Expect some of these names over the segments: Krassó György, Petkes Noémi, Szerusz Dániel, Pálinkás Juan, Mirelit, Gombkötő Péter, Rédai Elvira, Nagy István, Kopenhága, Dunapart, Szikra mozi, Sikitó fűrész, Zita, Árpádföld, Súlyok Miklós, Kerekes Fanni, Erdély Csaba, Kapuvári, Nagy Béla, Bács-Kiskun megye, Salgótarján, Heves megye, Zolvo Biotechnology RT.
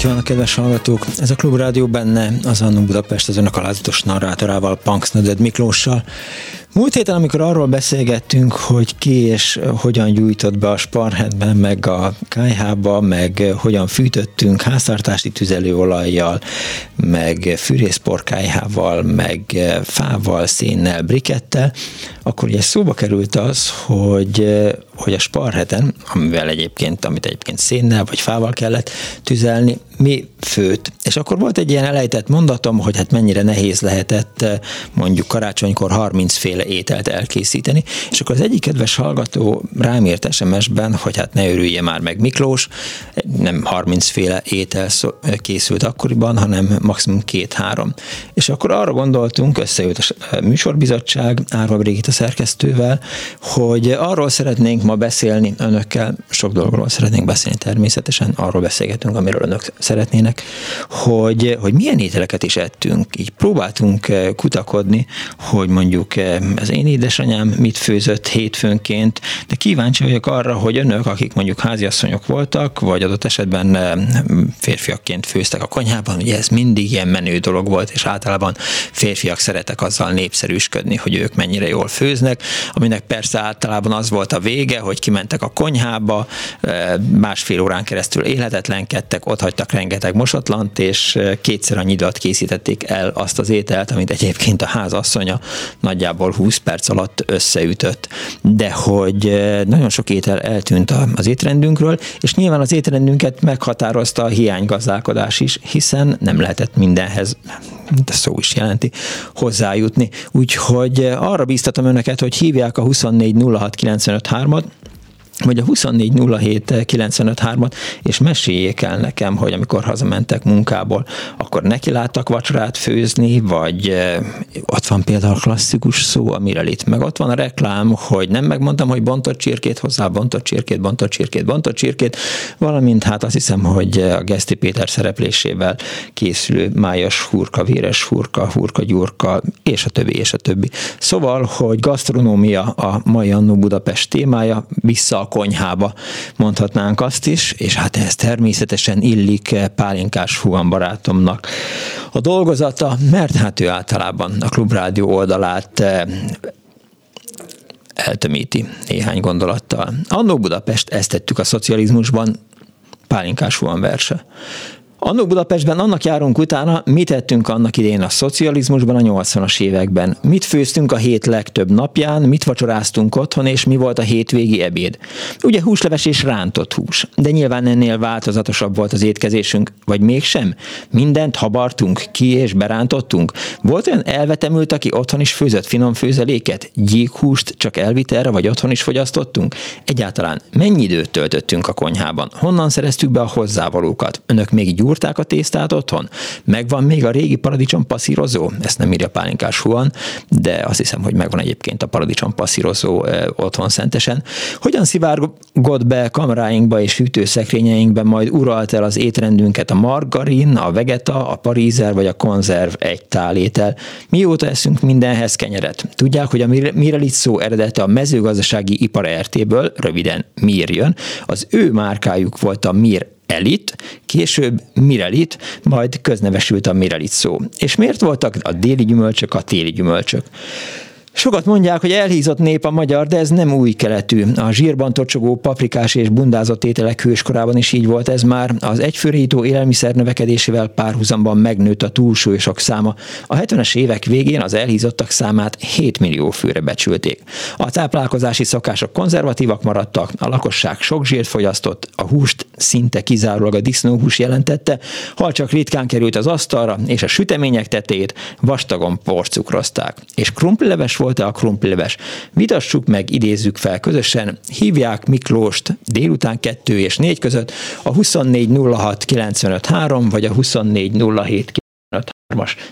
Kívánok, kedves hallgatók! Ez a Klub rádió benne, az Annó Budapest az önök alázatos narrátorával, Panksnudded Miklóssal. Múlt héten, amikor arról beszélgettünk, hogy ki és hogyan gyújtott be a sparhetben, meg a kályhába, meg hogyan fűtöttünk háztartási tüzelőolajjal, meg fűrészporkályhával, meg fával, szénnel, brikettel, akkor ugye szóba került az, hogy a sparheten, amit egyébként szénnel vagy fával kellett tüzelni, mi főt. És akkor volt egy ilyen elejtett mondatom, hogy hát mennyire nehéz lehetett mondjuk karácsonykor 30 féle ételt elkészíteni, és akkor az egyik kedves hallgató rám írt SMS-ben, hogy hát ne örülje már meg Miklós, nem 30 féle étel készült akkoriban, hanem maximum 2-3. És akkor arra gondoltunk, összejött a műsorbizottság Árva Brigitta szerkesztővel, hogy arról szeretnénk ma beszélni önökkel, sok dologról szeretnénk beszélni természetesen, arról beszélgetünk, amiről önök szeretnének, hogy milyen ételeket is ettünk. Így próbáltunk kutakodni, hogy mondjuk az én édesanyám mit főzött hétfőnként, de kíváncsi vagyok arra, hogy önök, akik mondjuk háziasszonyok voltak, vagy adott esetben férfiakként főztek a konyhában, ugye ez mindig ilyen menő dolog volt, és általában férfiak szeretek azzal népszerűsködni, hogy ők mennyire jól főznek, aminek persze általában az volt a vége, hogy kimentek a konyhába, másfél órán keresztül életetlenkedtek, ott hagytak rengeteg mosatlant, és kétszer annyidat készítették el azt az ételt, amit egyébként a házasszonya nagyjából 20 perc alatt összeütött. De hogy nagyon sok étel eltűnt az étrendünkről, és nyilván az étrendünket meghatározta a hiánygazdálkodás is, hiszen nem lehetett mindenhez, de szó is jelenti, hozzájutni. Úgyhogy arra bíztatom önöket, hogy hívják a 24 06 95 3-at, vagy a 24 07 95 3-at, és meséljék el nekem, hogy amikor hazamentek munkából, akkor nekiláttak vacsorát főzni, vagy ott van például klasszikus szó, amire itt meg ott van a reklám, hogy nem megmondtam, hogy bontott csirkét hozzá, bontott csirkét, valamint hát azt hiszem, hogy a Geszti Péter szereplésével készülő májas hurka, véres hurka, hurkagyurka, és a többi, és a többi. Szóval, hogy gasztronómia a mai Annó Budapest témája, vissza konyhába, mondhatnánk azt is, és hát ez természetesen illik Pálinkás Juan barátomnak a dolgozata, mert hát ő általában a Klub rádió oldalát eltömíti néhány gondolattal. Annó Budapest, ezt tettük a szocializmusban, Pálinkás Juan verse. Annó Budapestben annak járunk utána, mit tettünk annak idején a szocializmusban, a 80-as években. Mit főztünk a hét legtöbb napján, mit vacsoráztunk otthon, és mi volt a hétvégi ebéd. Ugye húsleves és rántott hús, de nyilván ennél változatosabb volt az étkezésünk, vagy mégsem. Mindent habartunk, ki és berántottunk. Volt olyan elvetemült, aki otthon is főzött finom főzeléket, gyíkhúst csak elvitelre, vagy otthon is fogyasztottunk? Egyáltalán mennyi időt töltöttünk a konyhában? Honnan szereztük be a hozzávalókat? Önök még gyúrták a tésztát otthon? Megvan még a régi paradicsompasszírozó? Ezt nem írja Pálinkás Juan, de azt hiszem, hogy megvan egyébként a paradicsompasszírozó otthon szentesen. Hogyan szivárgott be kamráinkba és hűtőszekrényeinkbe, majd uralt el az étrendünket a margarin, a vegeta, a parízer vagy a konzerv egy tálétel? Mióta eszünk mindenhez kenyeret? Tudják, hogy a mirelic szó eredete a mezőgazdasági ipar RT-ből, röviden MIR jön, az ő márkájuk volt a MIR Elit, később Mirelit, majd köznevesült a Mirelit szó. És miért voltak a déli gyümölcsök a téli gyümölcsök? Sokat mondják, hogy elhízott nép a magyar, de ez nem új keletű. A zsírban tocsogó, paprikás és bundázott ételek hőskorában is így volt ez már. Az egyfőrehító élelmiszer növekedésével párhuzamban megnőtt a túlsúlyosok száma. A 70-es évek végén az elhízottak számát 7 millió főre becsülték. A táplálkozási szokások konzervatívak maradtak, a lakosság sok zsírt fogyasztott, a húst szinte kizárólag a disznóhús jelentette, hal csak ritkán került az asztalra, és a sütemények tetejét vastagon porcukrozták. És krumplileves volt-e a krumplileves? Vitassuk meg, idézzük fel közösen, hívják Miklóst délután 2 és 4 között a 2406953 vagy a 2407953-as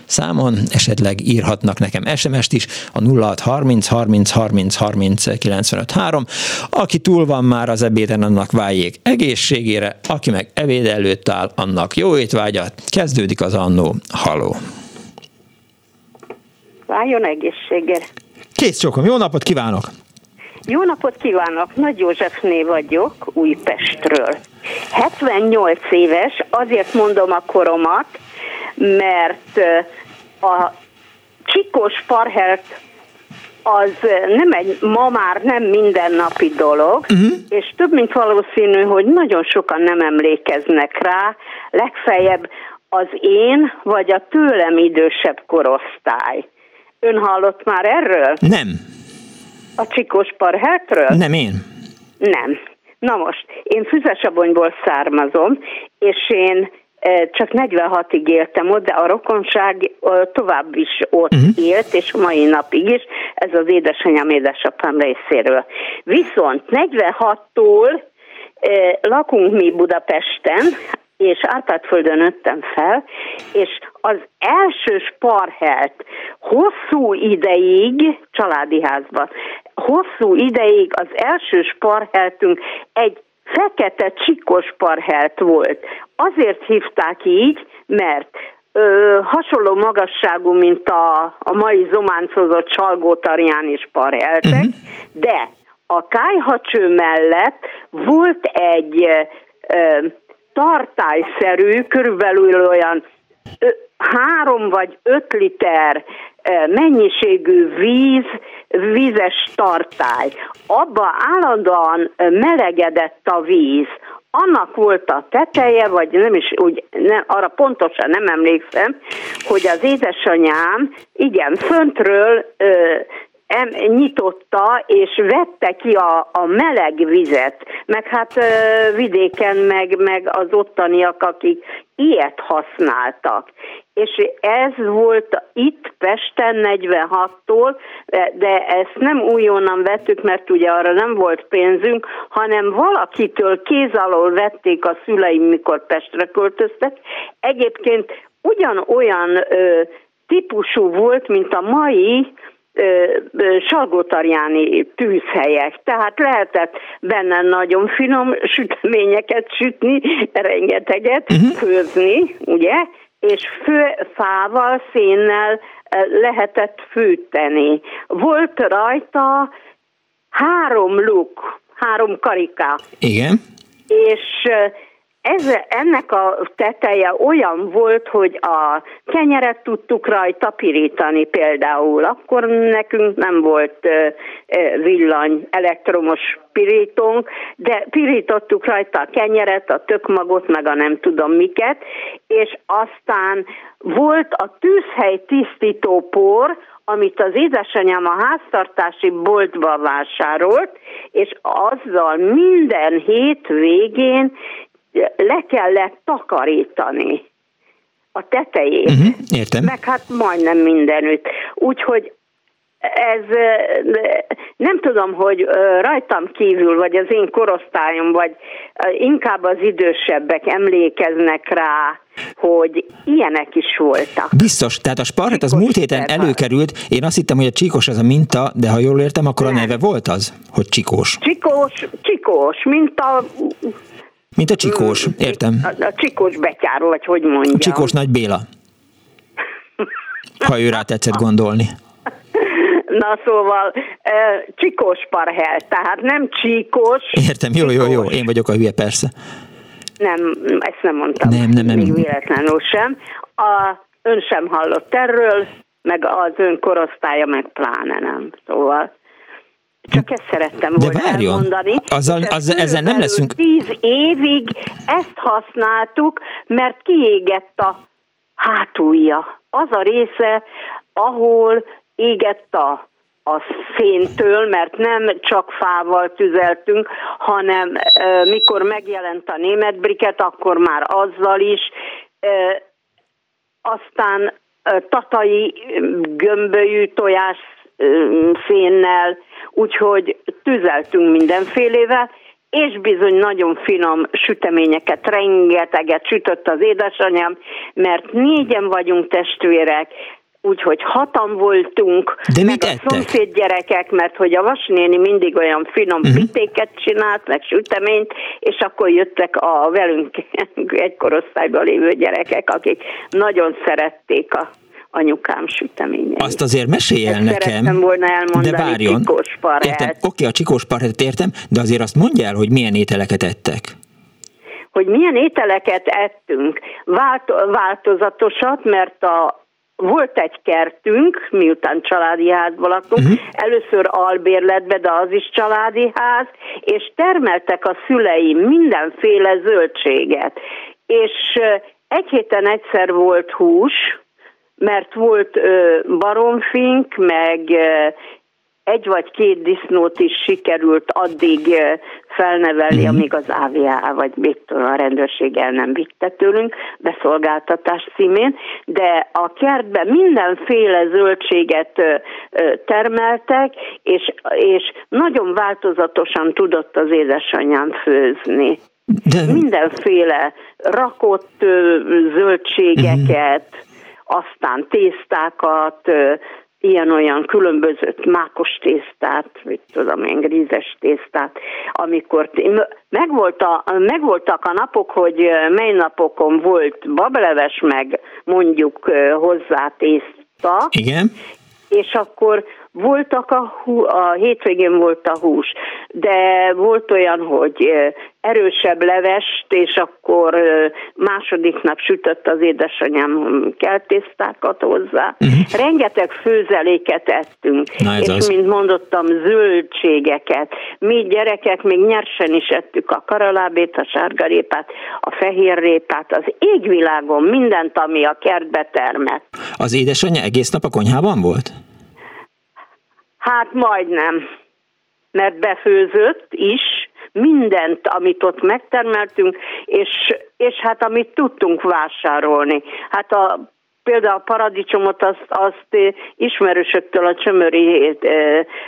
számon, esetleg írhatnak nekem SMS-t is a 06303030309553. Aki túl van már az ebéden, annak váljék egészségére, aki meg ebéd előtt áll, annak jó étvágyat. Kezdődik az Annó. Haló! Váljon egészségére. Kész csokom, jó napot kívánok! Jó napot kívánok, Nagy Józsefné vagyok, Újpestről. 78 éves, azért mondom a koromat, mert a csikós parhelt az nem egy, ma már nem mindennapi dolog, és több mint valószínű, hogy nagyon sokan nem emlékeznek rá, legfeljebb az én, vagy a tőlem idősebb korosztály. Ön hallott már erről? Nem. A csikós parheltről? Nem én. Nem. Na most, én Füzesabonyból származom, és én csak 46-ig éltem ott, de a rokonság tovább is ott élt, és mai napig is, ez az édesanyám, édesapám részéről. Viszont 46-tól lakunk mi Budapesten, és Árpádföldön nőttem fel, és az első sparhelt hosszú ideig, családi házban, hosszú ideig az első sparheltünk egy fekete csikós sparhelt volt. Azért hívták így, mert hasonló magasságú, mint a mai zománcozott salgótarjáni sparheltek, de a kályhacső mellett volt egy tartályszerű, körülbelül olyan 3 vagy 5 liter mennyiségű vízes tartály. Abba állandóan melegedett a víz. Annak volt a teteje, vagy nem is úgy, nem, arra pontosan nem emlékszem, hogy az édesanyám, igen, föntről nyitotta, és vette ki a meleg vizet, meg hát vidéken, meg az ottaniak, akik ilyet használtak. És ez volt itt Pesten 46-tól, de ezt nem újonnan vettük, mert ugye arra nem volt pénzünk, hanem valakitől kéz alól vették a szüleim, mikor Pestre költöztek. Egyébként ugyanolyan típusú volt, mint a mai salgótarjáni tűzhelyek. Tehát lehetett benne nagyon finom süteményeket sütni, rengeteget, főzni, ugye, és fával, szénnel lehetett fűteni. Volt rajta 3 luk, 3 karika. Igen. És ennek a teteje olyan volt, hogy a kenyeret tudtuk rajta pirítani például. Akkor nekünk nem volt villany, elektromos pirítónk, de pirítottuk rajta a kenyeret, a tökmagot, meg a nem tudom miket, és aztán volt a tűzhely tisztító por, amit az édesanyám a háztartási boltba vásárolt, és azzal minden hétvégén le kellett takarítani a tetejét, értem. Meg hát majdnem mindenütt. Úgyhogy ez nem tudom, hogy rajtam kívül, vagy az én korosztályom, vagy inkább az idősebbek emlékeznek rá, hogy ilyenek is voltak. Biztos, tehát a sparhelt az múlt héten előkerült, én azt hittem, hogy a csíkos az a minta, de ha jól értem, akkor nem. A neve volt az, hogy csikós. Csikós, mint a csikós, értem. A csikós betyár, vagy hogy mondjam. A csikós Nagy Béla. Ha ő rá tetszett gondolni. Na szóval, csikós parhel, tehát nem csíkos. Értem, jó, én vagyok a hülye, persze. Nem, ezt nem mondtam. Nem. Még véletlenül sem. Ön sem hallott erről, meg az ön korosztálya, meg pláne nem. Szóval csak ezt szerettem volna elmondani. Ezen nem leszünk. 10 évig ezt használtuk, mert kiégett a hátulja. Az a része, ahol égett a széntől, mert nem csak fával tüzeltünk, hanem mikor megjelent a német briket, akkor már azzal is. Aztán tatai gömbölyű tojás szénnel, úgyhogy tüzeltünk mindenfélével, és bizony nagyon finom süteményeket, rengeteget sütött az édesanyám, mert 4-en vagyunk testvérek, úgyhogy 6-an voltunk, de meg a szomszéd gyerekek, mert hogy a vasnéni mindig olyan finom pitéket csinált, meg süteményt, és akkor jöttek a velünk egy korosztályban lévő gyerekek, akik nagyon szerették a anyukám süteményeit. Azt azért mesélj el nekem. Szerettem volna elmondani, de várjon, csikósparhát. Oké, a csikósparhát értem, de azért azt mondja el, hogy milyen ételeket ettek. Hogy milyen ételeket ettünk. Változatosat, mert volt egy kertünk, miután családi házba laktunk, először albérletbe, de az is családi ház, és termeltek a szüleim mindenféle zöldséget. És egy héten egyszer volt hús, mert volt baromfink, meg egy vagy két disznót is sikerült addig felnevelni, amíg az AVA vagy végtől a rendőrség el nem vitte tőlünk, beszolgáltatás címén, de a kertben mindenféle zöldséget termeltek, és nagyon változatosan tudott az édesanyám főzni. De... mindenféle rakott zöldségeket, aztán tésztákat, ilyen-olyan különböző mákos tésztát, mit tudom én, grízes tésztát, amikor megvoltak a napok, hogy mely napokon volt bableves, meg mondjuk hozzá tészta. Igen. És akkor voltak a hétvégén volt a hús, de volt olyan, hogy erősebb levest, és akkor második nap sütött az édesanyám keltésztákat hozzá. Rengeteg főzeléket ettünk, és mint mondottam, zöldségeket. Mi gyerekek még nyersen is ettük a karalábét, a sárgarépát, a fehérrépát, az égvilágon mindent, ami a kertbe termett. Az édesanyja egész nap a konyhában volt? Hát majdnem, mert befőzött is mindent, amit ott megtermeltünk, és hát amit tudtunk vásárolni. Hát például a paradicsomot azt ismerősöktől, a csömöri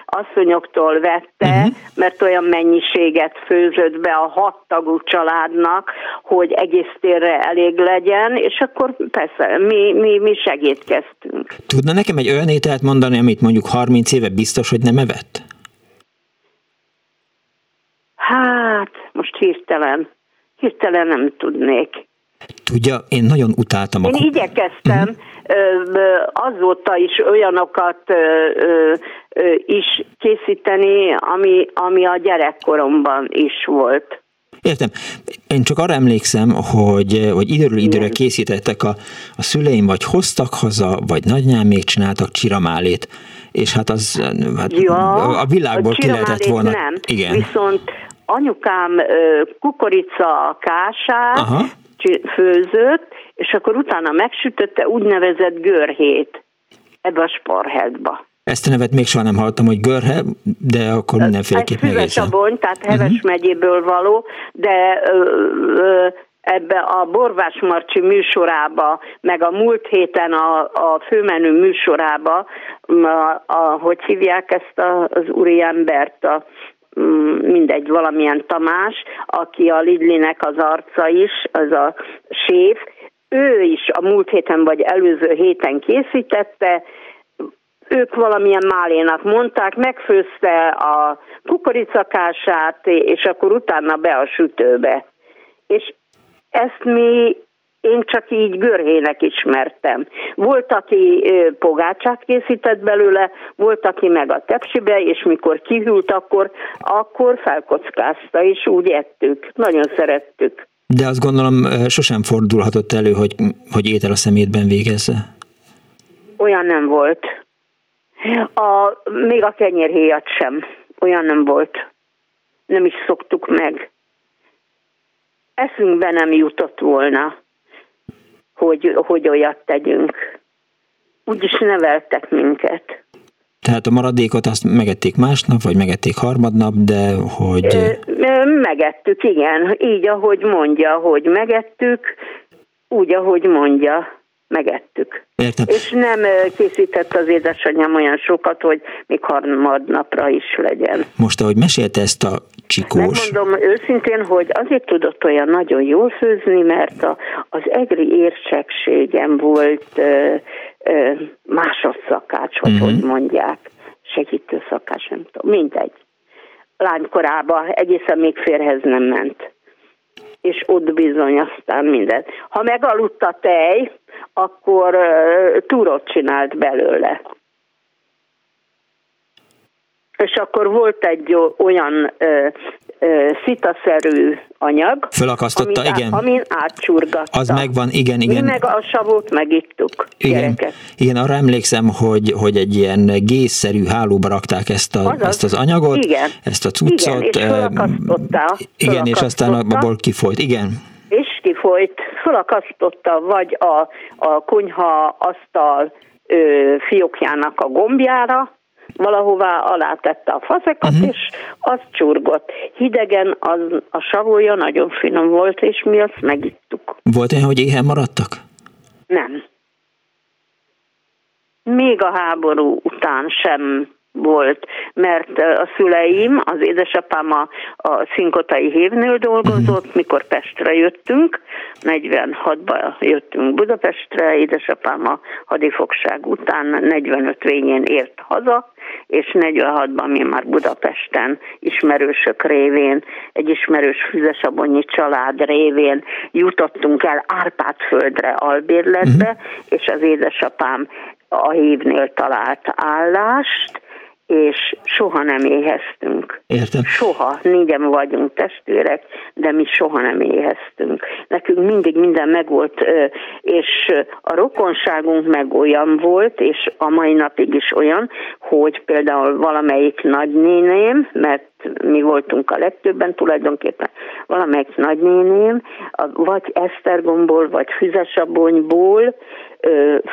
asszonyoktól vette, mert olyan mennyiséget főzött be a 6 tagú családnak, hogy egész térre elég legyen, és akkor persze mi segítkeztünk. Tudna nekem egy olyan ételt mondani, amit mondjuk 30 éve biztos, hogy nem evett? Hát, most hirtelen nem tudnék. Tudja, én nagyon utáltam. Én igyekeztem azóta is olyanokat is készíteni, ami a gyerekkoromban is volt. Értem. Én csak arra emlékszem, hogy időről időre készítettek a szüleim, vagy hoztak haza, vagy nagyanyám még csináltak csiramálét. És hát az a világból ki lehetett volna. Nem. Igen. Viszont anyukám kukorica kását, főzött, és akkor utána megsütötte úgynevezett görhét ebbe a sparhátba. Ezt a nevet még soha nem hallottam, hogy görhe, de akkor mindenféleképpen egészen. Ez Füzesabony, tehát Heves megyéből való, de ebbe a Borvás Marcsi műsorába, meg a múlt héten a főmenő műsorába, hogy hívják ezt az úriembert, mindegy, valamilyen Tamás, aki a Lidlinek az arca is, az a séf, ő is a múlt héten vagy előző héten készítette, ők valamilyen málénak mondták, megfőzte a kukoricakását, és akkor utána be a sütőbe. És ezt én csak így görhének ismertem. Volt, aki pogácsát készített belőle, volt, aki meg a tepsibe, és mikor kihűlt, akkor felkockázta, és úgy ettük. Nagyon szerettük. De azt gondolom, sosem fordulhatott elő, hogy étel a szemétben végezze. Olyan nem volt. Még a kenyérhéjat sem. Olyan nem volt. Nem is szoktuk meg. Eszünkbe nem jutott volna, hogy olyat tegyünk. Úgyis neveltek minket. Tehát a maradékot azt megették másnap, vagy megették harmadnap, de hogy... Megettük, igen. Így, ahogy mondja, hogy megettük, úgy, ahogy mondja, megettük. Értem. És nem készített az édesanyám olyan sokat, hogy még harmadnapra is legyen. Most, ahogy mesélte ezt a csikós... Megmondom őszintén, hogy azért tudott olyan nagyon jól főzni, mert az egri érsekségem volt másodszakács, vagy hogy mondják, segítő szakács, nem tudom, mindegy. Lánykorában egészen még férhez nem ment. És ott bizony aztán minden. Ha megaludt a tej, akkor túrót csinált belőle. És akkor volt egy olyan szitaszerű anyag, fölakasztotta, amin átcsurgatta. Az megvan, igen. Mi meg a savót megittuk. Igen, arra emlékszem, hogy egy ilyen gézszerű hálóba rakták ezt az anyagot, igen, ezt a cuccot. Igen, és fölakasztotta. Igen, és aztán abból kifolyt. Igen. És kifolyt, fölakasztotta vagy a konyha asztal fiókjának a gombjára, valahová alátette a fazekat, és az csurgott. Hidegen a savója nagyon finom volt, és mi azt megittuk. Volt olyan, hogy éhen maradtak? Nem. Még a háború után sem volt, mert a szüleim, az édesapám a Szinkotai Hévnél dolgozott, mikor Pestre jöttünk, 46-ban jöttünk Budapestre, édesapám a hadifogság után 45 végén ért haza, és 46-ban mi már Budapesten ismerősök révén, egy ismerős füzesabonyi család révén jutottunk el Árpádföldre albérletbe, és az édesapám a Hévnél talált állást, és soha nem éheztünk. Értem. Soha. Négyen vagyunk testvérek, de mi soha nem éheztünk. Nekünk mindig minden megvolt, és a rokonságunk meg olyan volt, és a mai napig is olyan, hogy például valamelyik nagynéném, mert mi voltunk a legtöbben tulajdonképpen, valamelyik nagynéném, vagy Esztergomból, vagy Füzesabonyból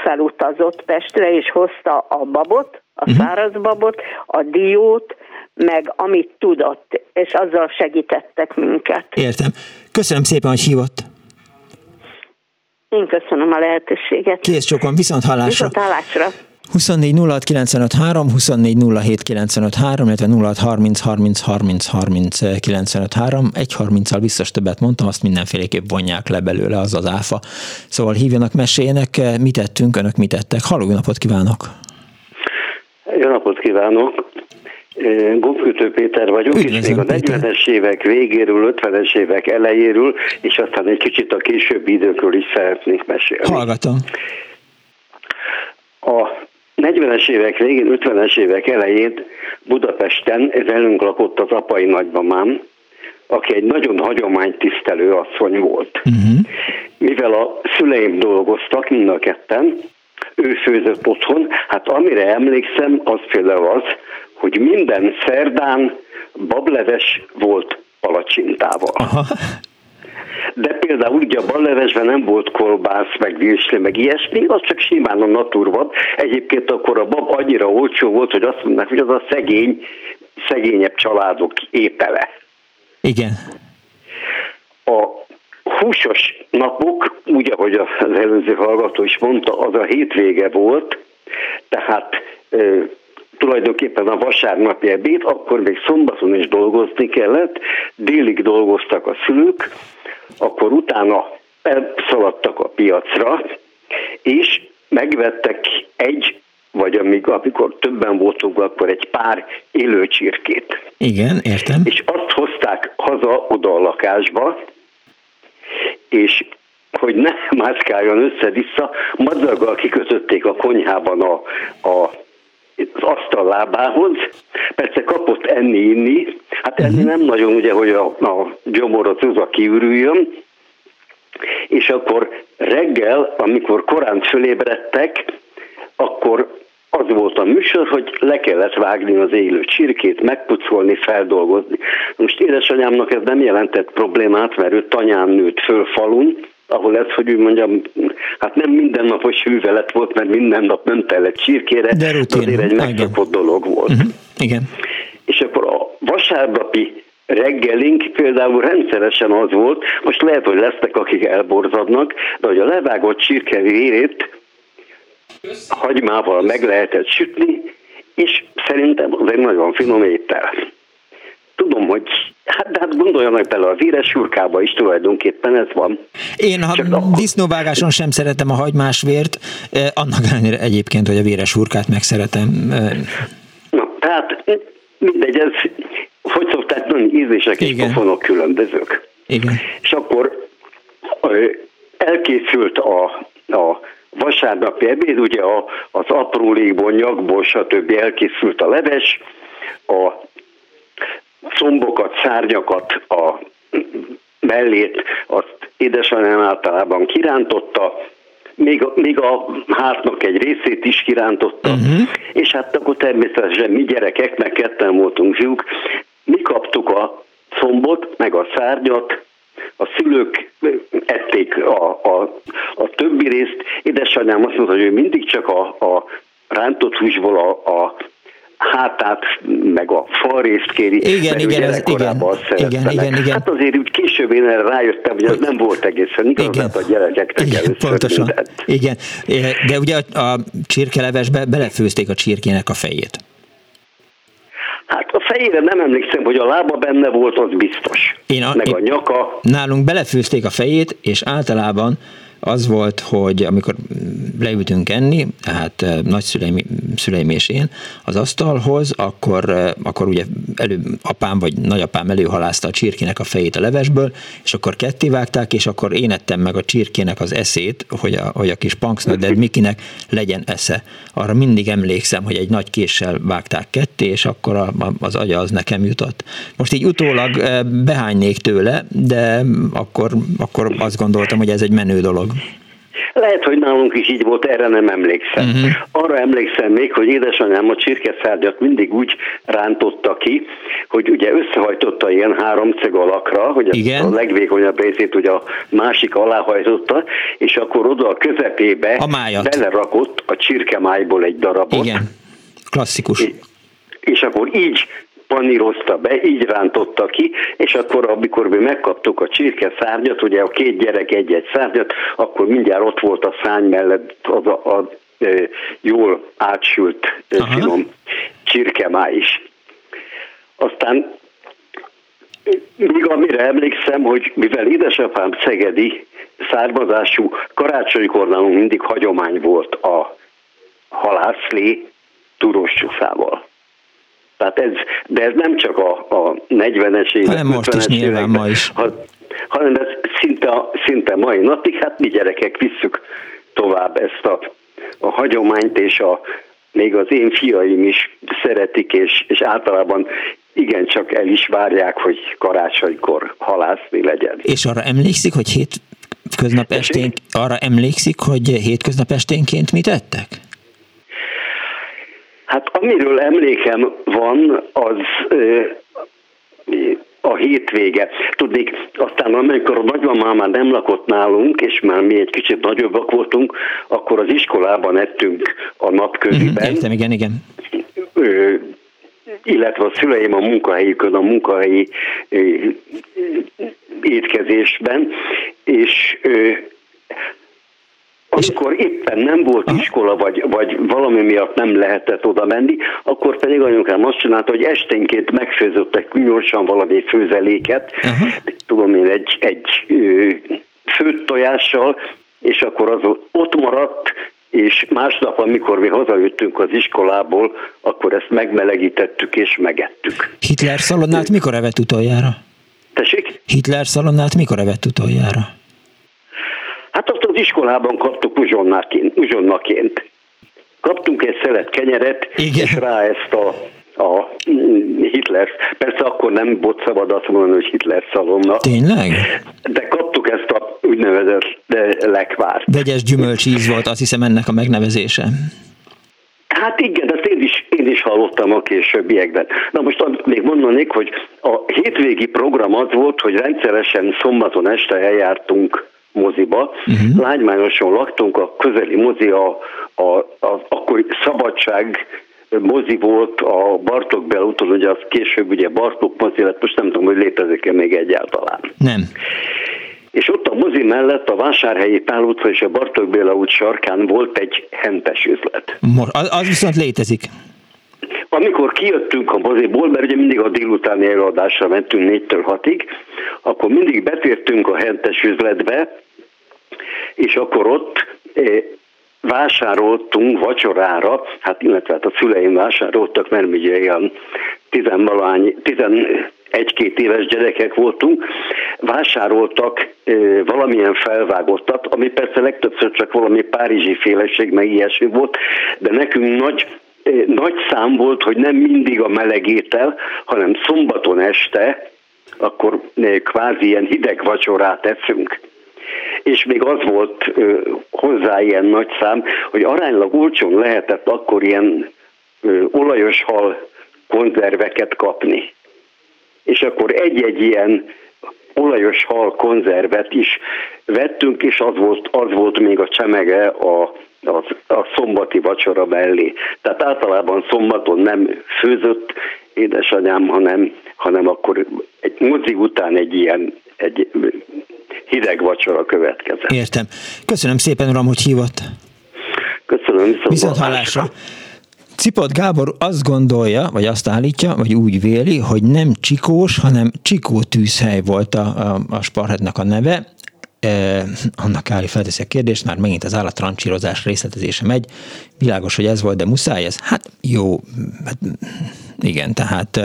felutazott Pestre, és hozta a babot, a száraz babot, a diót, meg amit tudott, és azzal segítettek minket. Értem. Köszönöm szépen, hogy hívott. Én köszönöm a lehetőséget. Kész csókom, viszont hallásra. 24 06 95 3, 24 07 95 3, illetve 06 30 30 30 30 95 3. 1.30-al biztos többet mondtam, azt mindenféleképp vonják le belőle, az az áfa. Szóval hívjanak, meséljenek, mit tettünk, önök mit tettek. Halló, jó napot kívánok! Jó napot kívánok! Gombkötő Péter vagyok, és még a 40-es évek végéről, 50-es évek elejéről, és aztán egy kicsit a későbbi időkről is szeretnék mesélni. Hallgatom! A 40-es évek végén, 50-es évek elején Budapesten velünk lakott az apai nagymamám, aki egy nagyon hagyománytisztelő asszony volt. Mivel a szüleim dolgoztak mind a ketten, ő főzött otthon, hát amire emlékszem, az például az, hogy minden szerdán bableves volt palacsintával. Aha. De például ugye a bablevesben nem volt kolbász, meg virsli, meg ilyesmi, az csak simán a natur volt. Egyébként akkor a bab annyira olcsó volt, hogy azt mondták, hogy az a szegényebb családok étele. Igen. A húsos napok, úgy ahogy az előző hallgató is mondta, az a hétvége volt, tehát tulajdonképpen a vasárnapi ebéd, akkor még szombaton is dolgozni kellett, délig dolgoztak a szülők, akkor utána elszaladtak a piacra, és megvettek egy, vagy amikor többen voltunk, akkor egy pár élő csirkét. Igen, értem. És azt hozták haza oda a lakásba, és hogy ne mászkáljon össze-vissza, madzaggal kikötötték a konyhában az asztal lábához, persze kapott enni-inni, hát enni nem nagyon, ugye, hogy a gyomor, a cuza kiürüljön, és akkor reggel, amikor korán fölébredtek, akkor az volt a műsor, hogy le kellett vágni az élő csirkét, megpucolni, feldolgozni. Most édesanyámnak ez nem jelentett problémát, mert ő tanyán nőtt föl falun, ahol ez, hogy úgy mondjam, hát nem mindennapos hűvelet volt, mert minden nap ment el egy csirkére, de rutin, azért egy megszokott dolog volt. Uh-huh. Igen. És akkor a vasárnapi reggelink például rendszeresen az volt, most lehet, hogy lesznek, akik elborzadnak, de hogy a levágott csirke vérét hagymával meg lehetett sütni, és szerintem az egy nagyon finom étel. Tudom, hogy hát gondoljanak bele, a véres hurkába is tulajdonképpen ez van. Én disznóvágáson sem szeretem a hagymás vért, annak ellenére egyébként, hogy a véres hurkát megszeretem. Na, tehát mindegy, ez hogy szokták mondani, ízlések és pofonok különbözők. Igen. És akkor elkészült a vasárnapi ebéd, ugye az aprólékból, nyakból, stb. Elkészült a leves, a combokat, szárnyakat, a mellét, azt édesanyám általában kirántotta, még a hátnak egy részét is kirántotta, uh-huh. És hát akkor természetesen mi gyerekek, meg ketten voltunk fiúk, mi kaptuk a combot, meg a szárnyat, a szülők ették a többi részt, édesanyám azt mondta, hogy ő mindig csak a rántott húsból a hátát, meg a falrészt kéri. Igen. Hát azért úgy később én erre rájöttem, hogy ez nem volt egészen igaz, mert a gyerekeknek először mindent. Igen, de ugye a csirkelevesbe belefőzték a csirkének a fejét. Hát a fejére nem emlékszem, hogy a lába benne volt, az biztos. Meg a nyaka. Nálunk belefőzték a fejét, és általában az volt, hogy amikor leültünk enni, tehát nagyszüleim és én az asztalhoz, akkor ugye elő apám vagy nagyapám előhalászta a csirkének a fejét a levesből, és akkor ketté vágták, és akkor én ettem meg a csirkének az eszét, hogy a kis Panksnudded Mikinek legyen esze. Arra mindig emlékszem, hogy egy nagy késsel vágták ketté, és akkor az agya az nekem jutott. Most így utólag behánynék tőle, de akkor azt gondoltam, hogy ez egy menő dolog. Lehet, hogy nálunk is így volt, erre nem emlékszem. Uh-huh. Arra emlékszem még, hogy édesanyám a csirkeszárnyat mindig úgy rántotta ki, hogy ugye összehajtotta ilyen háromszög alakra, hogy a legvékonyabb részét ugye a másik aláhajtotta, és akkor oda a közepébe belerakott a csirkemájból egy darabot. Igen, klasszikus. És akkor így panírozta be, így rántotta ki, és akkor, amikor mi megkaptuk a csirke szárnyat, ugye a két gyerek egy-egy szárnyat, akkor mindjárt ott volt a szány mellett az a jól átsült finom csirkemáj is. Aztán még amire emlékszem, hogy mivel édesapám szegedi származású, karácsonykor nálunk mindig hagyomány volt a halászlé túrós csúszával. Tehát ez nem csak a 40-es évek, hanem most is nyilván ma is. Hanem ez szinte mai napig, hát mi gyerekek visszük tovább ezt a hagyományt, és még az én fiaim is szeretik, és általában igencsak el is várják, hogy karácsonykor halászni legyen. És arra emlékszik, hogy hétköznap esténként mit ettek? Hát amiről emlékem van, az a hétvége. Tudnék, aztán amikor a nagymamám már nem lakott nálunk, és már mi egy kicsit nagyobbak voltunk, akkor az iskolában ettünk a napköziben. Mm-hmm, értem, igen. Illetve a szüleim a munkahelyükön, a munkahelyi étkezésben, és... Amikor éppen nem volt iskola, vagy valami miatt nem lehetett oda menni, akkor pedig anyukám azt csinálta, hogy esténként megfőzöttek gyorsan valami főzeléket, tudom én, egy főtt tojással, és akkor az ott maradt, és másnap, amikor mi hazajöttünk az iskolából, akkor ezt megmelegítettük és megettük. Hitler szalonnát mikor evett utoljára? Tessék? Hitler szalonnát mikor evett utoljára? Hát azt az iskolában kaptuk uzsonnaként. Kaptunk egy szelet kenyeret, és rá ezt a Hitler, persze akkor nem volt szabad azt mondani, hogy Hitler szalonna. Tényleg? De kaptuk ezt a úgynevezett lekvárt. Vegyes gyümölcsíz volt, azt hiszem ennek a megnevezése. Hát igen, ezt én is hallottam a későbbiekben. Na most még mondanék, hogy a hétvégi program az volt, hogy rendszeresen szombaton este eljártunk moziba. Uh-huh. Lágymányoson laktunk, a közeli mozi, az akkori Szabadság mozi volt a Bartók Béla úton, ugye az később ugye Bartók mozi lett, most nem tudom, hogy létezik-e még egyáltalán. Nem. És ott a mozi mellett a Vásárhelyi Pál utca és a Bartók Béla út sarkán volt egy hentes üzlet. Az viszont létezik. Amikor kijöttünk a moziból, mert ugye mindig a délutáni előadásra mentünk 4-től 6-ig, akkor mindig betértünk a hentes üzletbe, és akkor ott vásároltunk vacsorára, hát illetve hát a szüleim vásároltak, mert ugye ilyen 11-2 éves gyerekek voltunk, vásároltak valamilyen felvágottat, ami persze legtöbbször csak valami párizsi féleség, meg ilyesmi volt, de nekünk nagy szám volt, hogy nem mindig a melegétel, hanem szombaton este, akkor kvázi ilyen hideg vacsorát eszünk. És még az volt hozzá ilyen nagy szám, hogy aránylag olcsón lehetett akkor ilyen olajos hal konzerveket kapni. És akkor egy-egy ilyen olajos hal konzervet is vettünk, és az volt még a csemege a szombati vacsora mellé. Tehát általában szombaton nem főzött édesanyám, hanem akkor egy mozi után egy ilyen hideg vacsora következett. Értem. Köszönöm szépen, uram, hogy hívott. Köszönöm. Viszonthallásra. Cipót Gábor azt gondolja, vagy azt állítja, vagy úgy véli, hogy nem Csikós, hanem Csikó tűzhely volt a sparhednek a neve. Annak áll, hogy felteszi a kérdést, már megint az állatrancsírozás részletezése megy. Világos, hogy ez volt, de muszáj ez? Hát jó, hát igen, tehát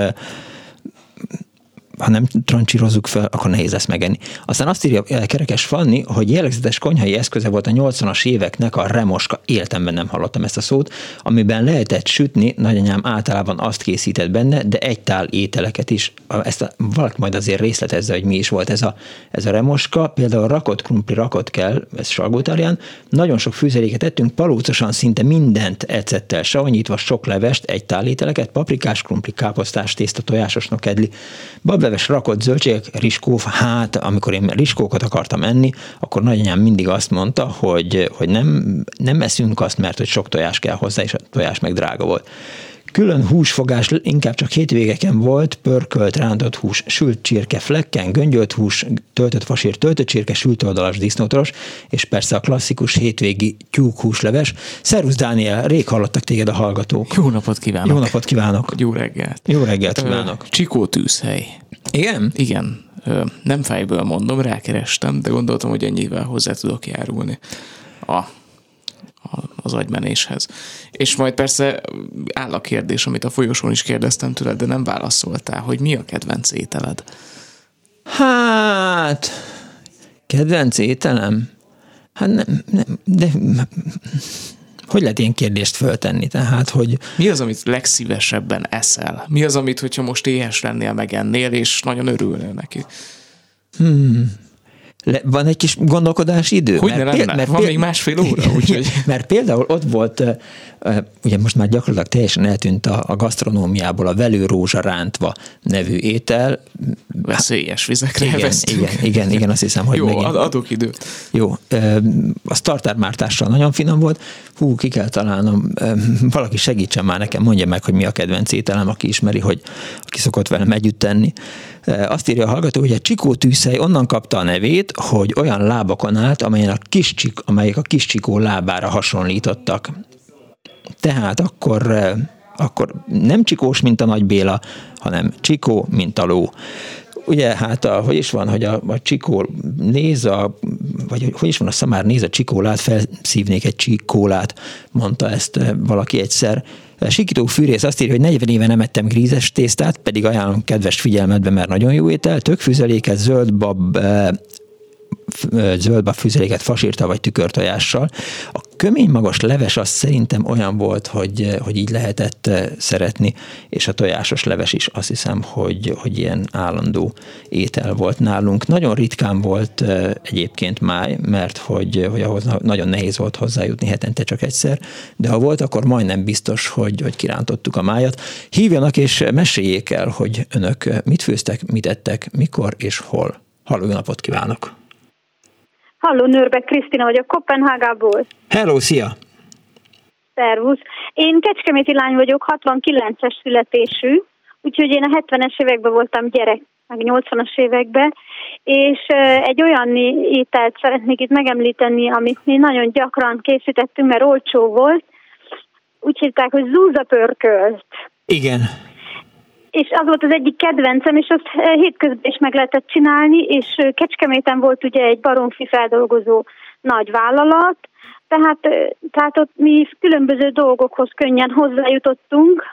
ha nem trancsírozzuk fel, akkor nehéz ezt megenni. Aztán azt írja Kerekes Fanni, hogy jellegzetes konyhai eszköze volt a 80-as éveknek a remoska, életemben nem hallottam ezt a szót, amiben lehetett sütni, nagyanyám általában azt készített benne, de egy tál ételeket is. Ezt valaki majd azért részletezze, hogy mi is volt ez a remoska. Például rakott krumpli, rakott kell, ez Salgótarján. Nagyon sok fűzeléket ettünk, palócosan szinte mindent ecettel, savanyítva sok levest, egy tál ételeket, paprikás krumpli, káposztás, tészta, tojásos nokedli, leves, rakott zöldségek, rizskóf, hát amikor én rizskókat akartam enni, akkor nagyanyám mindig azt mondta, hogy nem eszünk azt, mert hogy sok tojás kell hozzá, és a tojás meg drága volt. Külön húsfogás inkább csak hétvégeken volt, pörkölt, rántott hús, sült csirke, flekken, göngyölt hús, töltött fasír, töltött csirke, sült oldalas disznótoros, és persze a klasszikus hétvégi tyúkhúsleves. Szerusz Dániel, rég hallottak téged a hallgatók. Jó napot kívánok! Jó napot kívánok! Jó reggelt! Jó reggelt kívánok! Csikó tűzhely. Igen? Igen. Nem fejből mondom, rákerestem, de gondoltam, hogy ennyivel hozzá tudok járulni az agymenéshez. És majd persze áll a kérdés, amit a folyosón is kérdeztem tőled, de nem válaszoltál, hogy mi a kedvenc ételed? Hát, kedvenc ételem? Hát nem de... Hogy lehet ilyen kérdést föltenni? Tehát, hogy... Mi az, amit legszívesebben eszel? Mi az, amit, hogyha most éhes lennél, megennél, és nagyon örülnél neki? Van egy kis gondolkodási idő? Hogyne lenne? Van még másfél óra, úgyhogy... Mert például ott volt, ugye most már gyakorlatilag teljesen eltűnt a gasztronómiából a velőrózsa rántva nevű étel. Veszélyes vizekre elvesztünk. Igen, azt hiszem, hogy jó, megint... Jó, adok időt. Jó, az tartármártással nagyon finom volt. Hú, ki kell találnom, valaki segítsen már nekem, mondja meg, hogy mi a kedvenc ételem, aki ismeri, hogy aki szokott velem együtt tenni. Azt írja a hallgató, hogy a Csikó tűzhely onnan kapta a nevét, hogy olyan lábakon állt, amelyek a kis csikó lábára hasonlítottak. Tehát akkor nem Csikós, mint a Nagy Béla, hanem Csikó, mint a ló. Ugye hát, hogy is van, hogy a csikó néz vagy hogy is van, a szamár néz a csikólát, felszívnék egy csikólát, mondta ezt valaki egyszer. Sikitó fűrész azt írja, hogy 40 éve nem ettem grízes tésztát, pedig ajánlom kedves figyelmetbe, mert nagyon jó étel, tökfűzeléket, zöldbab fűzeléket fasírta vagy tükörtojással. A kömény magas leves az szerintem olyan volt, hogy így lehetett szeretni, és a tojásos leves is azt hiszem, hogy ilyen állandó étel volt nálunk. Nagyon ritkán volt egyébként máj, mert hogy ahhoz nagyon nehéz volt hozzájutni hetente csak egyszer, de ha volt, akkor majdnem biztos, hogy kirántottuk a májat. Hívjanak és meséljék el, hogy önök mit főztek, mit ettek, mikor és hol. Halló, jó napot kívánok! Halló, Nőrbek Krisztina vagyok, Kopenhágából. Hello, szia! Szervusz! Én kecskeméti lány vagyok, 69-es születésű, úgyhogy én a 70-es években voltam gyerek, meg 80-as években, és egy olyan ételt szeretnék itt megemlíteni, amit mi nagyon gyakran készítettünk, mert olcsó volt, úgy hívták, hogy zúzapörkölt. Igen. És az volt az egyik kedvencem, és azt hétközben is meg lehetett csinálni, és Kecskeméten volt ugye egy baromfi feldolgozó nagy vállalat, tehát ott mi különböző dolgokhoz könnyen hozzájutottunk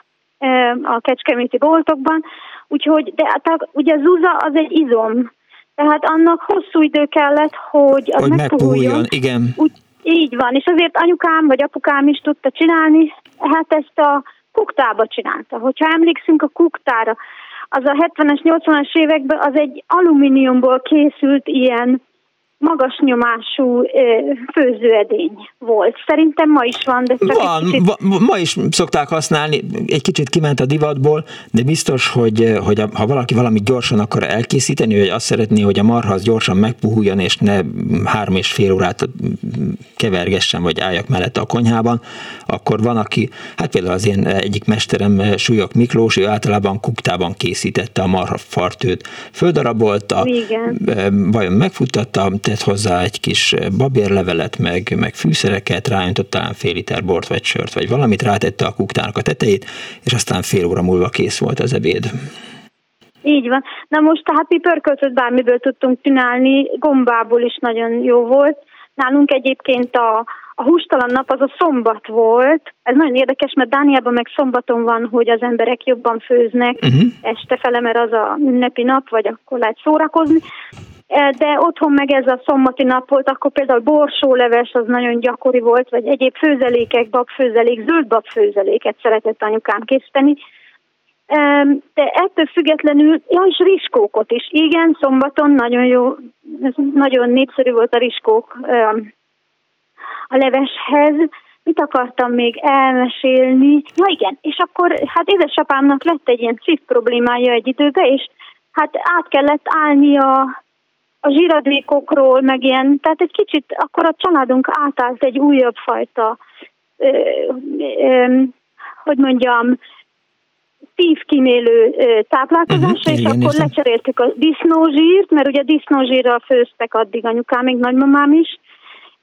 a kecskeméti boltokban, úgyhogy, de ugye a zúza az egy izom, tehát annak hosszú idő kellett, hogy megpuhuljon. Igen. Úgy, így van, és azért anyukám vagy apukám is tudta csinálni, hát ezt a kuktába csinálta. Hogyha emlékszünk a kuktára, az a 70-es, 80-as években az egy alumíniumból készült ilyen magas nyomású főzőedény volt. Szerintem ma is van, de csak van, egy kicsit... Ma is szokták használni, egy kicsit kiment a divatból, de biztos, hogy ha valaki valamit gyorsan akar elkészíteni, vagy azt szeretné, hogy a marha az gyorsan megpuhuljon, és ne 3,5 órát kevergessen, vagy álljak mellett a konyhában, akkor van, aki, hát például az én egyik mesterem, Súlyok Miklós, ő általában kuktában készítette a marha fartőt. Földarabolta, vajon megfuttatta, tett hozzá egy kis babérlevelet, meg fűszereket, ráöntött talán fél liter bort, vagy sört, vagy valamit, rátette a kuktának a tetejét, és aztán fél óra múlva kész volt az ebéd. Így van. Na most tehát mi pörköltöt bármiből tudtunk csinálni, gombából is nagyon jó volt. Nálunk egyébként a hústalan nap az a szombat volt. Ez nagyon érdekes, mert Dániában meg szombaton van, hogy az emberek jobban főznek estefele, mert az a ünnepi nap, vagy akkor lehet szórakozni. De otthon meg ez a szombati nap volt, akkor például borsóleves az nagyon gyakori volt, vagy egyéb főzelékek, babfőzelék, zöld babfőzeléket szeretett anyukám készíteni. De ettől függetlenül, és rizskókot is. Igen, szombaton nagyon jó, nagyon népszerű volt a rizskók a leveshez. Mit akartam még elmesélni? Ja igen, és akkor hát édesapámnak lett egy ilyen szív problémája egy időben, és hát át kellett állni a zsiradékokról, meg ilyen, tehát egy kicsit, akkor a családunk átállt egy újabb fajta, hogy mondjam, szívkímélő táplálkozásra, és akkor lecseréltük a disznózsírt, mert ugye disznózsírral főztek addig anyukám, még nagymamám is,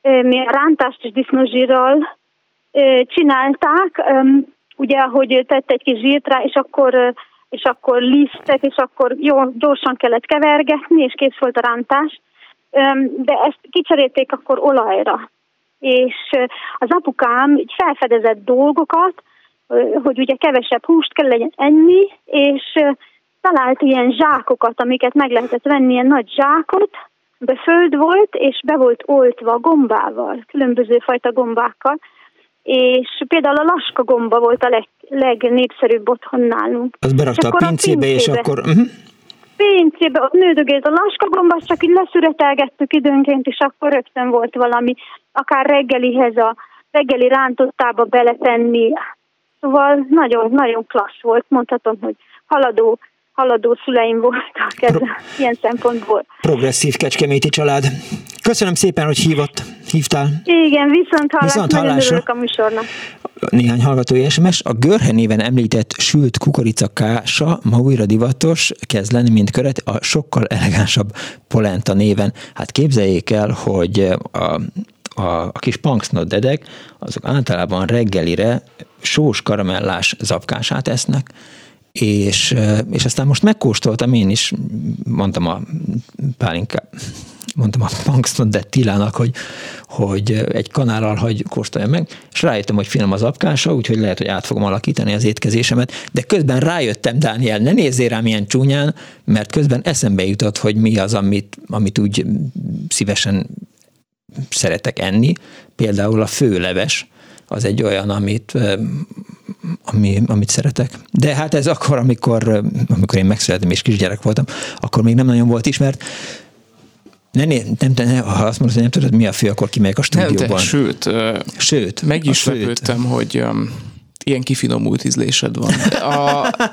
mi a rántást is disznózsírral csinálták, ugye, ahogy tett egy kis zsírt rá, és akkor lisztet, és akkor jó, gyorsan kellett kevergetni, és kész volt a rántás. De ezt kicserélték akkor olajra. És az apukám így felfedezett dolgokat, hogy ugye kevesebb húst kell legyen enni, és talált ilyen zsákokat, amiket meg lehetett venni, ilyen nagy zsákot, de föld volt, és be volt oltva gombával, különböző fajta gombákkal, és például a laska gomba volt a legnépszerűbb otthon nálunk. Az berakta a pincébe, és akkor... Pincébe, ott nődögélt a laska gomba, csak így leszüretelgettük időnként, és akkor rögtön volt valami, akár reggelihez a reggeli rántottába beletenni. Szóval nagyon-nagyon klassz volt, mondhatom, hogy haladó szüleim voltak ilyen szempontból. Progresszív kecskeméti család. Köszönöm szépen, hogy hívtál. Igen, viszont hallás. Örülök a műsornak. Néhány hallgatói SMS. A görhe néven említett sült kukoricakása ma újra divatos, kezd lenni, mint köret, a sokkal elegánsabb polenta néven. Hát képzeljék el, hogy a kis panksnuddedek, azok általában reggelire sós karamellás zapkását esznek, és aztán most megkóstoltam én is, mondtam a Panksnudded Tilának, hogy egy kanállal kóstolja meg, és rájöttem, hogy finom az apkása, úgyhogy lehet, hogy át fogom alakítani az étkezésemet, de közben rájöttem, Dániel, ne nézzél rám ilyen csúnyán, mert közben eszembe jutott, hogy mi az, amit úgy szívesen szeretek enni. Például a főleves az egy olyan, amit szeretek. De hát ez akkor, amikor én megszülettem és kisgyerek voltam, akkor még nem nagyon volt ismert. Nem, ha azt mondod, hogy nem tudod, mi a fő, akkor kimegyek a stúdióban. Nem, de sőt. Meg is lepődtem, hogy ilyen kifinomult ízlésed van.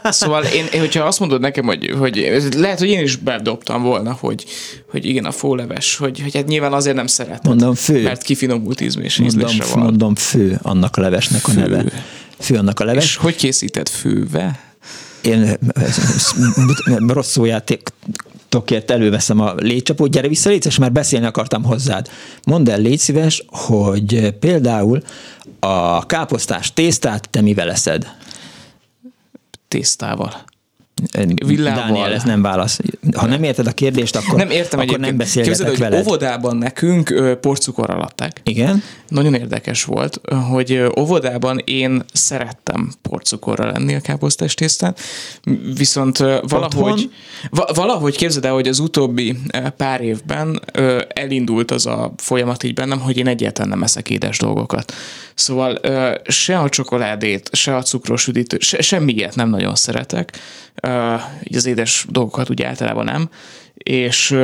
Szóval én, hogyha azt mondod nekem, hogy lehet, hogy én is bedobtam volna, hogy igen, a fóleves, hogy hát nyilván azért nem szereted. Mondom fő. Mert kifinomult ízlésre van. Mondom fő annak a levesnek a neve. Fő annak a leves. És hogy készíted főve? Én rossz szójátéktokért előveszem a légycsapót, gyere vissza légy, és már beszélni akartam hozzád. Mondd el, légy szíves, hogy például a káposztás tésztát te mivel eszed? Tésztával. Villával. Dániel, ez nem válasz. Ha nem érted a kérdést, akkor nem, értem, akkor nem beszélgetek képzeld, veled. Képzeld, hogy óvodában nekünk porcukorral adták. Igen. Nagyon érdekes volt, hogy óvodában én szerettem porcukorral lenni a káposztás tésztát, viszont valahogy képzeld el, hogy az utóbbi pár évben elindult az a folyamat így bennem, hogy én egyáltalán nem eszek édes dolgokat. Szóval se a csokoládét, se a cukros üdítőt, semmilyet nem nagyon szeretek. Így az édes dolgokat úgy általában nem, és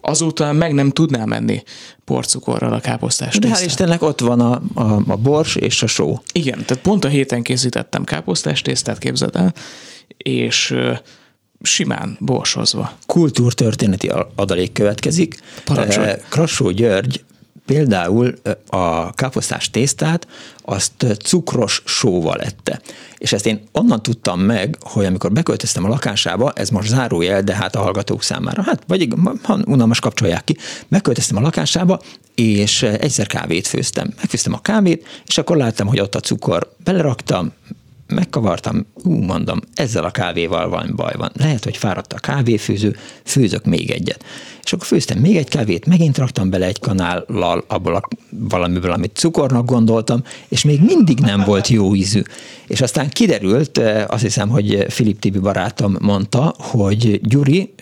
azóta meg nem tudnám enni porcukorral a káposztás tésztát. De hál' Istennek ott van a bors és a só. Igen, tehát pont a héten készítettem káposztás tésztát, képzeld el, és simán borsozva. Kultúrtörténeti adalék következik. Parancsolj. Krassó György például a káposztás tésztát azt cukros sóval ette. És ezt én onnan tudtam meg, hogy amikor beköltöztem a lakásába, ez most zárójel, de hát a hallgatók számára, hát vagy ha unalmas kapcsolják ki, beköltöztem a lakásába, és egyszer kávét főztem. Megfőztem a kávét, és akkor láttam, hogy ott a cukor. Beleraktam, megkavartam, mondom, ezzel a kávéval van baj van. Lehet, hogy fáradt a kávéfőző, főzök még egyet. És akkor főztem még egy kávét, megint raktam bele egy kanállal abból valamiből, amit cukornak gondoltam, és még mindig nem volt jó ízű. És aztán kiderült, azt hiszem, hogy Filip Tibi barátom mondta, hogy Gyuri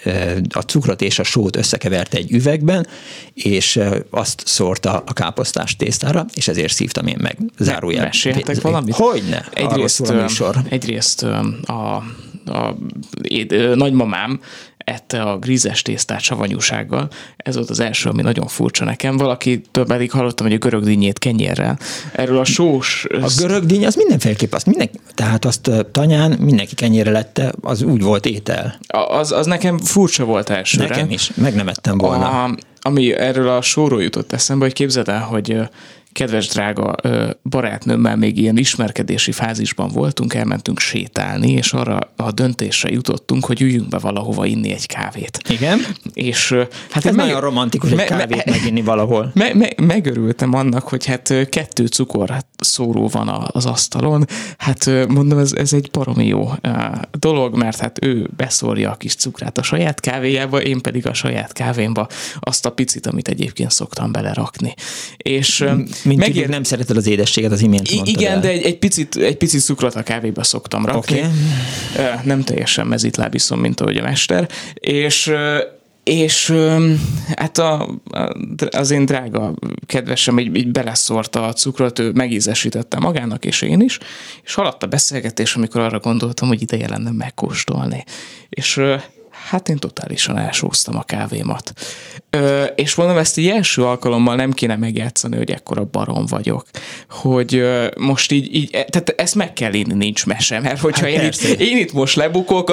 a cukrot és a sót összekeverte egy üvegben, és azt szórta a káposztás tésztára, és ezért szívtam én meg. Zárójel. Meséltek valamit? Hogyne. Egyrészt a nagymamám ette a grízes tésztát savanyúsággal. Ez volt az első, ami nagyon furcsa nekem. Valakitől pedig hallottam, hogy a görög dinnyét kenyérrel. Erről a sós... A görög dinny az mindenféleképp, tehát azt tanyán mindenki kenyérre lette, az úgy volt étel. Az nekem furcsa volt elsőre. Nekem is, meg nem ettem volna. Ami erről a sóról jutott eszembe, hogy képzeld el, hogy kedves drága barátnőmmel még ilyen ismerkedési fázisban voltunk, elmentünk sétálni, és arra a döntésre jutottunk, hogy üljünk be valahova inni egy kávét. Igen. És hát ez nagyon romantikus, egy kávét meginni valahol. Megörültem annak, hogy hát 2 cukorszóró van az asztalon. Hát mondom, ez egy baromi jó dolog, mert hát ő beszórja a kis cukrát a saját kávéjába, én pedig a saját kávémba azt a picit, amit egyébként szoktam belerakni. És... Megint nem szereted az édességet, az imént mondtad. Igen, de egy picit cukrot a kávéba szoktam rakni. Okay. Nem teljesen mezítlábiszom, mint ahogy a mester. És hát az én drága kedvesem így beleszórta a cukrot, ő megízesítette magának, és én is, és haladt a beszélgetés, amikor arra gondoltam, hogy ideje lenne megkóstolni. És... hát én totálisan elsóztam a kávémat. És mondom, ezt egy első alkalommal nem kéne megjátszani, hogy ekkora barom vagyok. Hogy most így tehát ezt meg kell inni, nincs mese, mert hogyha hát én itt most lebukok,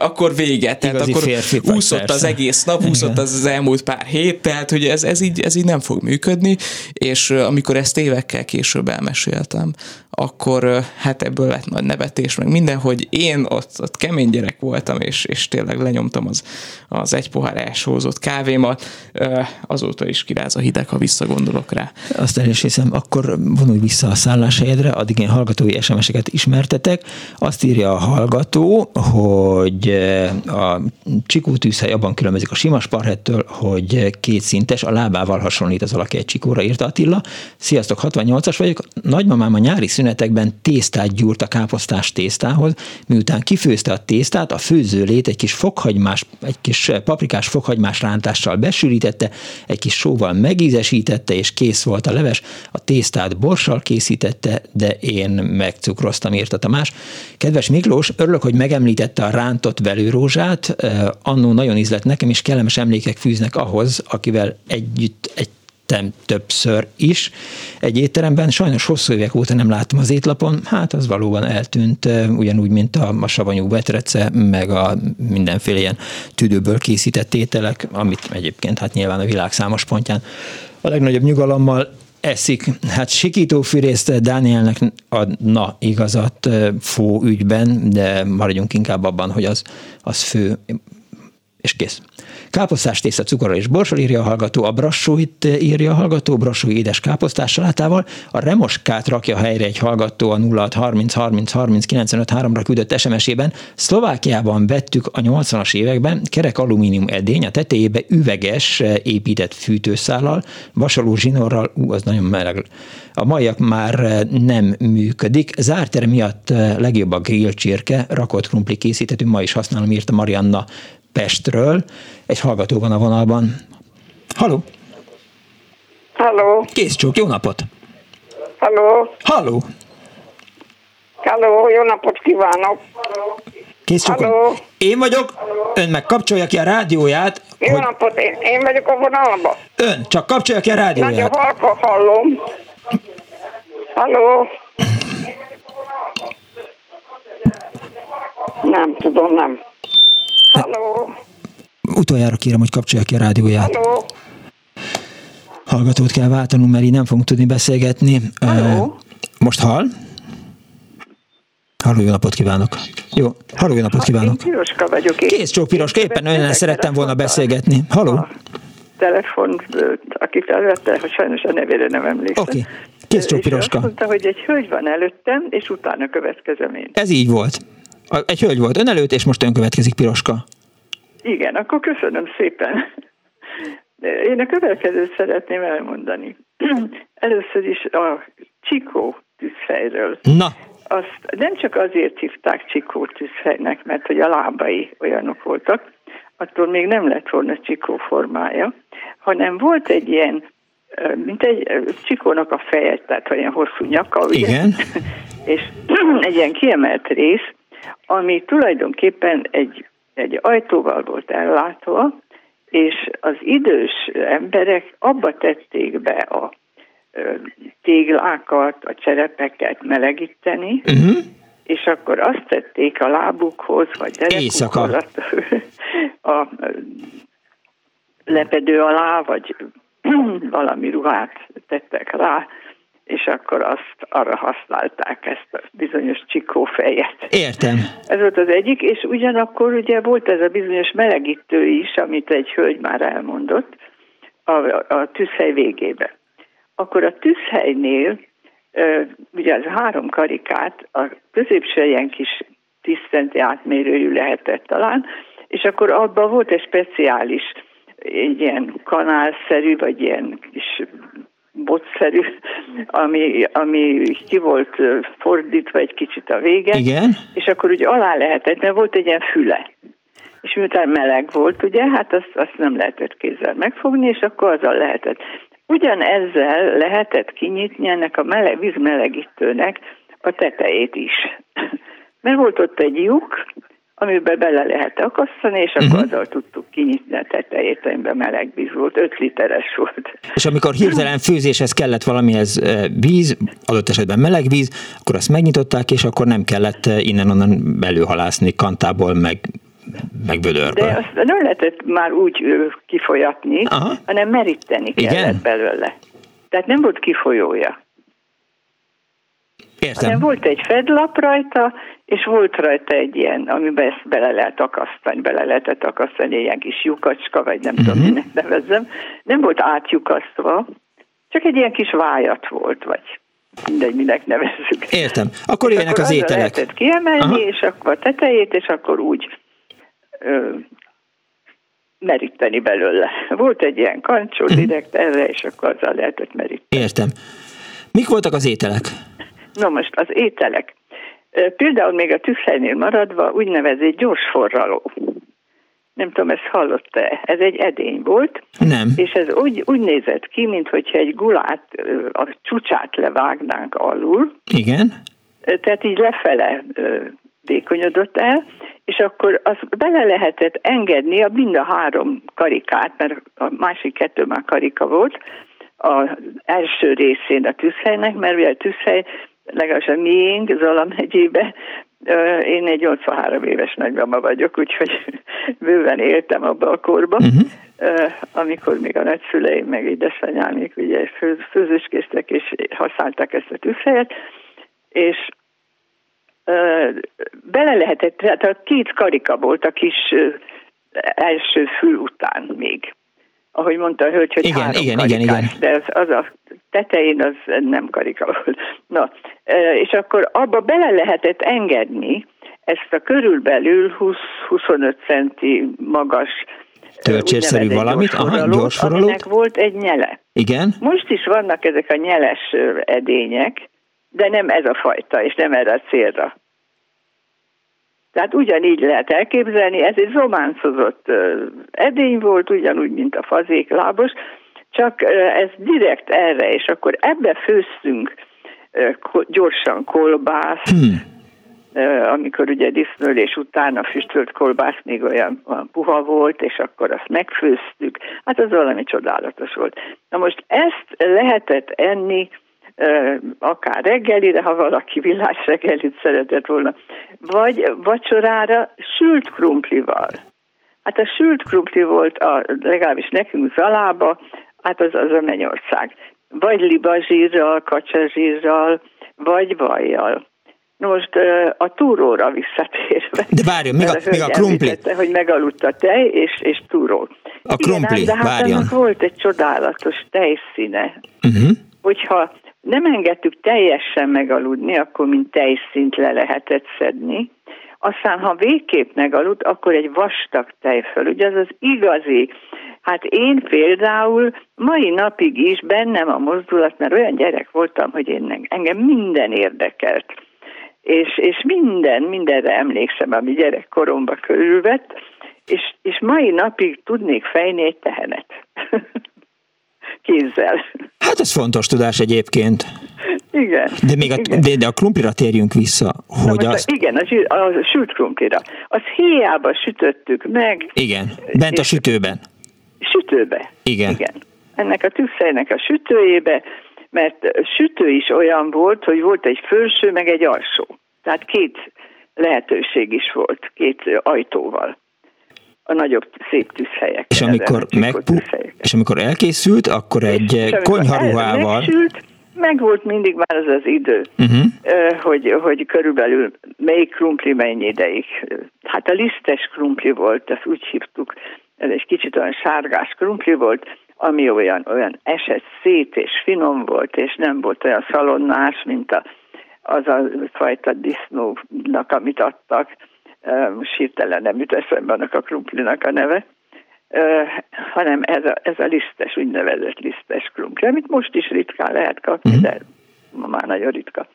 akkor véget. Tehát akkor úszott az egész nap, úszott az elmúlt pár hét, tehát hogy ez így nem fog működni, és amikor ezt évekkel később elmeséltem, akkor hát ebből lett nagy nevetés, meg minden, hogy én ott kemény gyerek voltam, és tényleg lenyomtam az egy pohár elsózott kávémat, azóta is kiráz a hideg, ha visszagondolok rá. Azt el is hiszem, akkor vonulj vissza a szálláshelyedre, addig én hallgatói SMS-eket ismertetek. Azt írja a hallgató, hogy a csikó tűzhely abban különbözik a sima sparhettől, hogy kétszintes, a lábával hasonlít az alakja egy csikóra, írta Attila. Sziasztok, 68-as vagyok, nagymamám a nyári szünet szünetekben tésztát gyúrt a káposztás tésztához, miután kifőzte a tésztát, a főzőlét egy kis paprikás fokhagymás rántással besűrítette, egy kis sóval megízesítette, és kész volt a leves. A tésztát borssal készítette, de én megcukroztam, írta Tamás. Kedves Miklós, örülök, hogy megemlítette a rántott velőrózsát. Annó nagyon ízlett nekem, és kellemes emlékek fűznek ahhoz, akivel együtt többször is egy étteremben. Sajnos hosszú évek óta nem láttam az étlapon, hát az valóban eltűnt, ugyanúgy, mint a savanyú betrece, meg a mindenféle ilyen tüdőből készített ételek, amit egyébként hát nyilván a világ számos pontján a legnagyobb nyugalommal eszik. Hát Sikitó fűrészt Dánielnek adna igazat fó ügyben, de maradjunk inkább abban, hogy az fő, és kész. Káposztás tészta cukorral és borssal, írja a hallgató, a brassóit írja a hallgató, brassó édes káposztás salátával. A remoskát rakja helyre egy hallgató a 0630 30 30 95 3-ra küldött SMS-ében. Szlovákiában vettük a 80-as években, kerek alumínium edény, a tetejébe üveges épített fűtőszállal, vasaló zsinórral, az nagyon meleg. A maiak már nem működik. Zárter miatt legjobb a grill csirke, rakott krumpli készítető, ma is használom, írta Marianna Pestről. Egy hallgató van a vonalban. Halló! Halló! Készcsók, jó napot! Halló! Halló! Halló, jó napot kívánok! Készcsók, én vagyok, halló. Ön meg kapcsolja ki a rádióját. Jó hogy... napot, én vagyok a vonalban. Ön, csak kapcsolja ki a rádióját. Nagyon halkan hallom. Halló! Nem tudom, nem. Halló. Utoljára kérem, hogy kapcsolja ki a rádióját. Halló. Hallgatót kell váltanunk, mert így nem fogunk tudni beszélgetni. Halló. Most hall? Halló, jó napot kívánok. Jó, halló, jó napot kívánok. Én Piroska vagyok. Készcsók Piroska, éppen önnel szerettem volna beszélgetni. Halló. Telefon, aki felvette, hogy sajnos a nevére nem emlékszem. Oké, okay. Készcsók Piroska. Azt mondta, hogy egy hölgy van előttem, és utána következem én. Ez így volt. Egy hölgy volt ön előtt, és most ön következik, Piroska. Igen, akkor köszönöm szépen. Én a következőt szeretném elmondani. Először is a Csikó tűzhelyről. Na. Azt nem csak azért hívták Csikó tűzhelynek, mert hogy a lábai olyanok voltak, attól még nem lett volna Csikó formája, hanem volt egy ilyen, mint egy csikónak a feje, tehát olyan hosszú nyaka, ugye? Igen. És egy ilyen kiemelt rész, ami tulajdonképpen egy ajtóval volt ellátva, és az idős emberek abba tették be a téglákat, a cserepeket melegíteni, uh-huh. És akkor azt tették a lábukhoz, vagy derekukhoz a lepedő alá, vagy valami ruhát tettek rá, és akkor arra használták ezt a bizonyos csikófejet. Értem. Ez volt az egyik, és ugyanakkor ugye volt ez a bizonyos melegítő is, amit egy hölgy már elmondott, a tűzhely végébe. Akkor a tűzhelynél, ugye az 3 karikát, a középső ilyen kis 10 centi átmérőjű lehetett talán, és akkor abban volt egy speciális, egy ilyen kanálszerű, vagy ilyen kis botszerű, ami ki volt fordítva egy kicsit a vége. Igen. És akkor ugye alá lehetett, mert volt egy ilyen füle. És miután meleg volt, ugye, hát azt nem lehetett kézzel megfogni, és akkor azzal lehetett. Ugyanezzel lehetett kinyitni ennek a vízmelegítőnek a tetejét is. Mert volt ott egy lyuk, amiben bele lehet akasztani, és akkor azzal tudtuk kinyitni a tetejét, amiben meleg víz volt, 5 literes volt. És amikor hirtelen főzéshez kellett valamihez víz, adott esetben meleg víz, akkor azt megnyitották, és akkor nem kellett innen-onnan belőhalászni kantából, meg vödörből. De azt nem lehetett már úgy kifolyatni, aha, hanem meríteni kellett, igen, belőle. Tehát nem volt kifolyója. Értem. Hanem volt egy fedlap rajta, és volt rajta egy ilyen, amiben ezt bele lehetett akasztani, ilyen kis lyukacska, vagy nem tudom, minek nevezzem. Nem volt átlyukasztva, csak egy ilyen kis vájat volt, vagy mindegy, minek nevezzük. Értem. Akkor ilyenek az ételek. Lehetett kiemelni, aha, és akkor a tetejét, és akkor úgy meríteni belőle. Volt egy ilyen kancsó direkt erre, és akkor azzal lehetett meríteni. Értem. Mik voltak az ételek? No most az ételek. Például még a tükszejnél maradva úgynevezett gyorsforraló. Nem tudom, ezt hallotta-e. Ez egy edény volt. Nem. És ez úgy nézett ki, minthogyha egy gulát, a csúcsát levágnánk alul. Igen. Tehát így lefele vékonyodott el, és akkor azt bele lehetett engedni a mind a három karikát, mert a másik kettő már karika volt, az első részén a tűzhelynek, mert ugye a tűzhely, legalábbis a miénk, Zala megyébe, én egy 83 éves nagymama vagyok, úgyhogy bőven éltem abba a korba, amikor még a nagyszüleim, meg édesanyámik ugye főzőskésztek, és használták ezt a tűzhelyet, és bele lehetett, tehát a két karika volt a kis első fül után még. Ahogy mondta a hölgy, hogy igen, három igen, karikás, igen. De az a tetején az nem karika volt. Na, és akkor abba bele lehetett engedni ezt a körülbelül 20-25 centi magas törcsérszerű valamit, gyorsforralót, aminek volt egy nyele. Igen. Most is vannak ezek a nyeles edények, de nem ez a fajta, és nem erre a célra. Tehát ugyanígy lehet elképzelni, ez egy zománcozott edény volt, ugyanúgy, mint a fazéklábos, csak ez direkt erre, és akkor ebbe főztünk gyorsan kolbászt, amikor ugye disznőlés után a füstölt kolbász még olyan puha volt, és akkor azt megfőztük. Hát az valami csodálatos volt. Na most ezt lehetett enni, akár reggelire, ha valaki villás reggelit szeretett volna, vagy vacsorára sült krumplival. Hát a sült krumpli volt, legalábbis nekünk Zalába, hát az a Mennyország. Vagy libazsírral, kacsazsírral, vagy vajjal. Most a túróra visszatérve. De várjon, még a krumpli. Hogy megaludt a tej és túró. A krumpli, igen, de hát annak volt egy csodálatos tejszíne. Hogyha nem engedtük teljesen megaludni, akkor mint tejszint le lehetett szedni. Aztán, ha végképp megaludt, akkor egy vastag tejföl. Ugye az az igazi. Hát én például mai napig is bennem a mozdulat, mert olyan gyerek voltam, hogy engem minden érdekelt. És mindenre emlékszem, ami gyerekkoromba körülvett, és mai napig tudnék fejni egy tehenet. Kézzel. Hát ez fontos tudás egyébként. Igen. De a krumplira térjünk vissza. Hogy igen, a sült krumplira. Azt héjába sütöttük meg. Igen, bent a sütőben. Sütőbe. Igen. Ennek a tükszelynek a sütőjébe, mert sütő is olyan volt, hogy volt egy felső, meg egy alsó. Tehát két lehetőség is volt, két ajtóval. A nagyobb szép tűzhelyek. És amikor elkészült, akkor egy konyharuhával... Megsült, meg volt mindig már az idő, hogy körülbelül melyik krumpli mennyi ideig. Hát a lisztes krumpli volt, ezt úgy hívtuk, ez egy kicsit olyan sárgás krumpli volt, ami olyan esett szét és finom volt, és nem volt olyan szalonnás, mint az a fajta disznónak, amit adtak. Most hirtelen nem jut eszembe annak a krumplinak a neve, hanem ez a lisztes, úgynevezett lisztes krumpli, amit most is ritkán lehet kapni, de ma már nagyon ritka.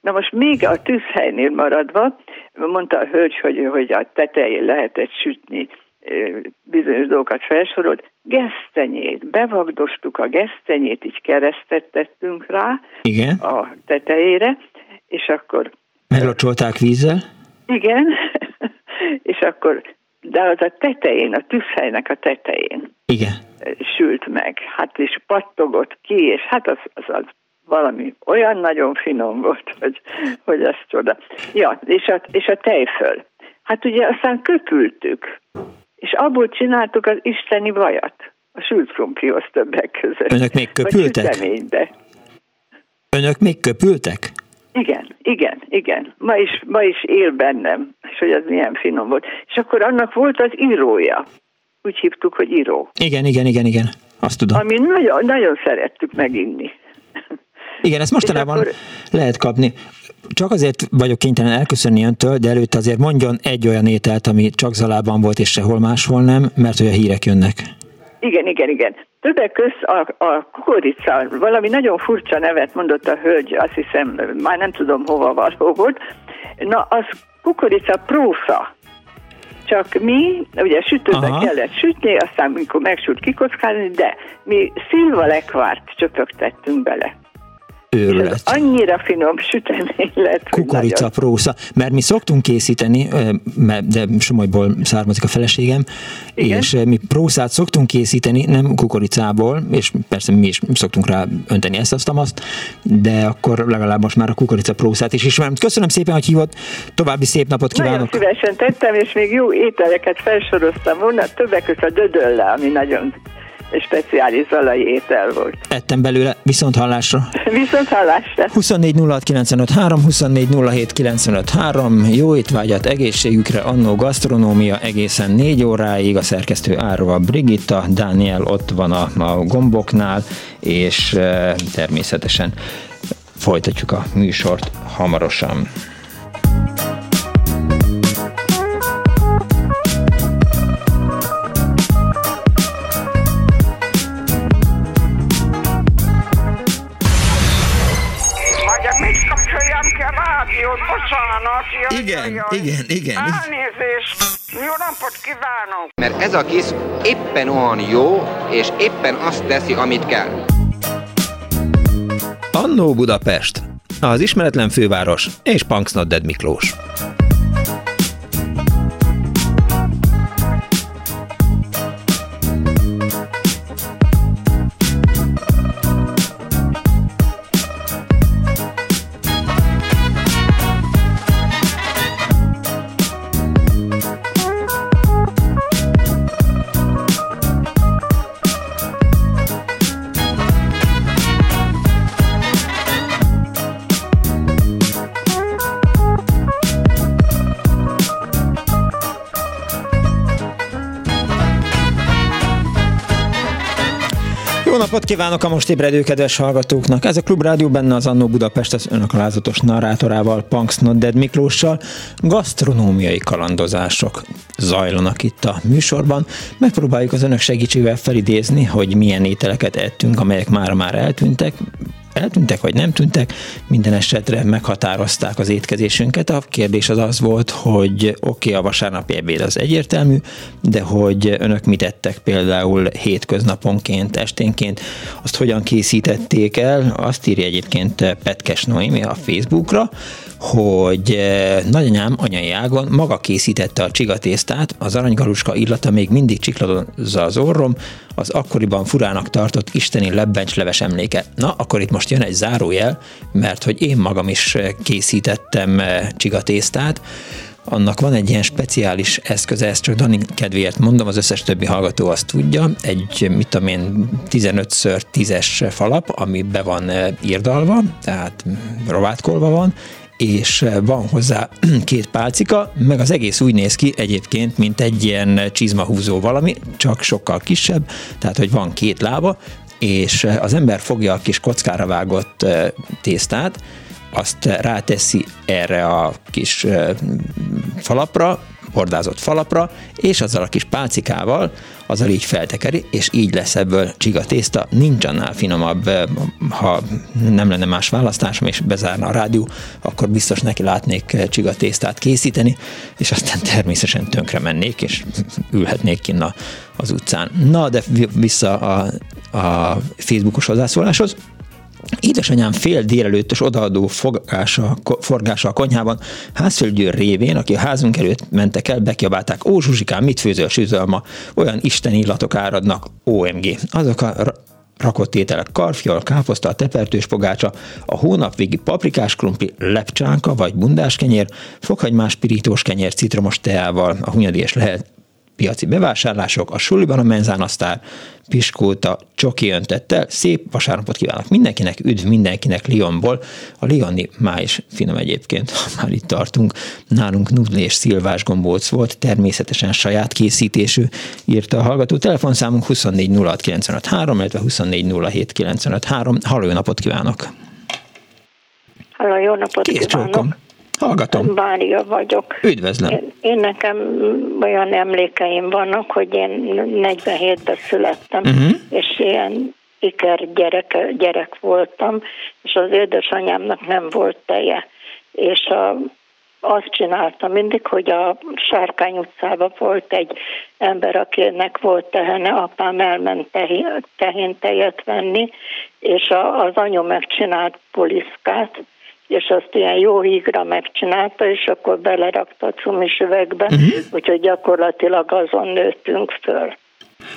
Na most még a tűzhelynél maradva, mondta a hölgy, hogy a tetején lehetett sütni bizonyos dolgokat, felsorolt, gesztenyét, bevagdostuk a gesztenyét, így keresztet tettünk rá. Igen. A tetejére, és akkor... Meglocsolták vízzel? Igen, és akkor, de az a tetején, a tűzhelynek a tetején. Igen. Sült meg, hát és pattogott ki, és hát az valami olyan nagyon finom volt, hogy az csoda. Ja, és a tejföl. Hát ugye aztán köpültük, és abból csináltuk az isteni vajat, a sült krumplihoz többek között. Önök még köpültek? Igen. Ma is él bennem, és hogy az milyen finom volt. És akkor annak volt az írója. Úgy hívtuk, hogy író. Igen. Azt tudom. Ami nagyon, nagyon szerettük meginni. Igen, ezt mostanában akkor... lehet kapni. Csak azért vagyok kénytelen elköszönni öntől, de előtte azért mondjon egy olyan ételt, ami csak Zalában volt, és sehol máshol nem, mert hogy a hírek jönnek. Igen. Többek közt a kukorica, valami nagyon furcsa nevet mondott a hölgy, azt hiszem, már nem tudom hova való volt. Na, az kukorica prófa. Csak mi, ugye sütőbe kellett sütni, aztán mikor megsült kikockálni, de mi szilvalekvárt csöpögtettünk bele. Őrület. Annyira finom sütemény lett. Kukorica prósza. Mert mi szoktunk készíteni, de Somogyból származik a feleségem, igen? És mi prószát szoktunk készíteni, nem kukoricából, és persze mi is szoktunk rá önteni ezt, azt, de akkor legalább most már a kukorica prószát is ismerem. Köszönöm szépen, hogy hívott, további szép napot kívánok. Nagyon szívesen tettem, és még jó ételeket felsoroztam volna, többek között a dödölle, ami nagyon speciális zalai étel volt. Ettem belőle, viszont hallásra. Viszont hallásra. 24 06 95 3, 24 07 95 3. Jó étvágyat, egészségükre, annó gasztronómia egészen 4 óráig. A szerkesztő Árva Brigitta, Dániel ott van a gomboknál, és természetesen folytatjuk a műsort hamarosan. Igen. Elnézést, jó napot kívánok! Mert ez a kis éppen olyan jó, és éppen azt teszi, amit kell. Annó Budapest, az ismeretlen főváros és Panksnudded Miklós. Kívánok a most ébredő kedves hallgatóknak! Ez a Klub rádió, benne az Annó Budapest az önakalázatos narrátorával, Panksnudded Miklóssal. Gasztronómiai kalandozások zajlanak itt a műsorban. Megpróbáljuk az önök segítségével felidézni, hogy milyen ételeket ettünk, amelyek már eltűntek. Eltűntek vagy nem tűntek, minden esetre meghatározták az étkezésünket. A kérdés az az volt, hogy a vasárnapi ebéd az egyértelmű, de hogy önök mit ettek például hétköznaponként, esténként, azt hogyan készítették el, azt írja egyébként Petkes Noémi a Facebookra, hogy nagyanyám anyai ágon maga készítette a csigatésztát, az aranygaluska illata még mindig cikladozza az orrom, az akkoriban furának tartott isteni lebbencsleves emléke. Na, akkor itt most jön egy zárójel, mert hogy én magam is készítettem csigatésztát, annak van egy ilyen speciális eszköze, ezt csak Dani kedvéért mondom, az összes többi hallgató azt tudja, egy, 15x10-es falap, ami be van írdalva, tehát rovátkolva van, és van hozzá 2 pálcika, meg az egész úgy néz ki egyébként, mint egy ilyen csizmahúzó valami, csak sokkal kisebb, tehát hogy van 2 lába, és az ember fogja a kis kockára vágott tésztát, azt ráteszi erre a kis falapra, bordázott falapra, és azzal a kis pálcikával, azzal így feltekeri, és így lesz ebből csigatészta. Nincs annál finomabb, ha nem lenne más választásom, és bezárna a rádió, akkor biztos neki látnék csigatésztát készíteni, és aztán természetesen tönkre mennék, és ülhetnék kinn az utcán. Na, de vissza a Facebookos hozzászóláshoz. Édesanyám fél délelőttös odaadó forgása a konyhában házfölgyőr révén, aki a házunk előtt mentek el, bekiabálták: Ó, Zsuzsikám, mit főzöl, süzölma? Olyan isteni illatok áradnak, OMG. Azok a rakott ételek: karfiol, káposzta, tepertős pogácsa, a hónapvégi paprikás krumpli, lepcsánka vagy bundás kenyér, fokhagymás pirítós kenyér citromos teával, a hunyadi és lehet piaci bevásárlások, a suliban a menzánasztár, piskóta, csoki öntettel. Szép vasárnapot kívánok mindenkinek, üdv mindenkinek Lyonból. A lyoni máj is finom egyébként, ha már itt tartunk. Nálunk nudli és szilvás gombóc volt, természetesen saját készítésű, írta a hallgató. Telefonszámunk 24 06 95 3, illetve 24 07 95 3. Halló, jó napot kívánok! Halló, jó napot kívánok! Hallgatom. Mária vagyok. Üdvözlöm. Én nekem olyan emlékeim vannak, hogy én 47-ben születtem, és ilyen iker gyerek voltam, és az édesanyámnak nem volt teje. És azt csináltam mindig, hogy a Sárkány utcában volt egy ember, akinek volt tehene, apám elment tehén tejet venni, és az anyu megcsinált poliszkát, és azt ilyen jó hígra megcsinálta, és akkor belerakta a cumis üvegbe, úgyhogy gyakorlatilag azon nőttünk föl.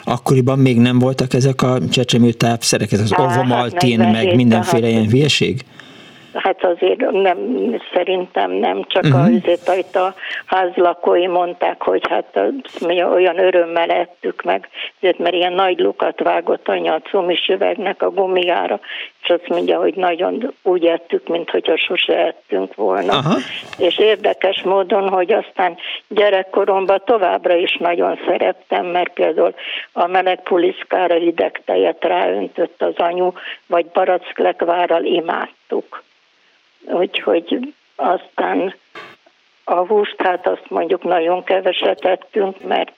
Akkoriban még nem voltak ezek a csecsemőtápszerek, ez az ovomaltin, meg mindenféle ilyen hülyeség? Hát azért nem, szerintem nem, csak azért a házlakói mondták, hogy hát mi olyan örömmel ettük meg, azért mert ilyen nagy lukat vágott anya a cumis üvegnek a gumiára, és azt mondja, hogy nagyon úgy ettük, mint hogyha sose ettünk volna. Aha. És érdekes módon, hogy aztán gyerekkoromban továbbra is nagyon szerettem, mert például a meleg puliszkára hideg tejet ráöntött az anyu, vagy baracklegvárral imádtuk. Úgyhogy aztán a húst, hát azt mondjuk nagyon keveset ettünk, mert